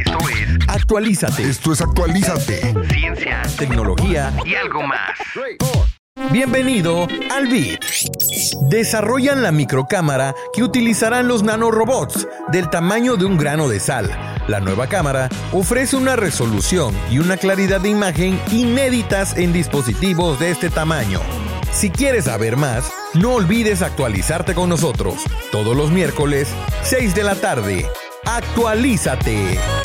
Esto es Actualízate. Esto es Actualízate. Ciencia, tecnología y algo más. Bienvenido al BIT. Desarrollan la microcámara que utilizarán los nanorobots del tamaño de un grano de sal. La nueva cámara ofrece una resolución y una claridad de imagen inéditas en dispositivos de este tamaño. Si quieres saber más, no olvides actualizarte con nosotros. Todos los miércoles, 6 de la tarde. ¡Actualízate!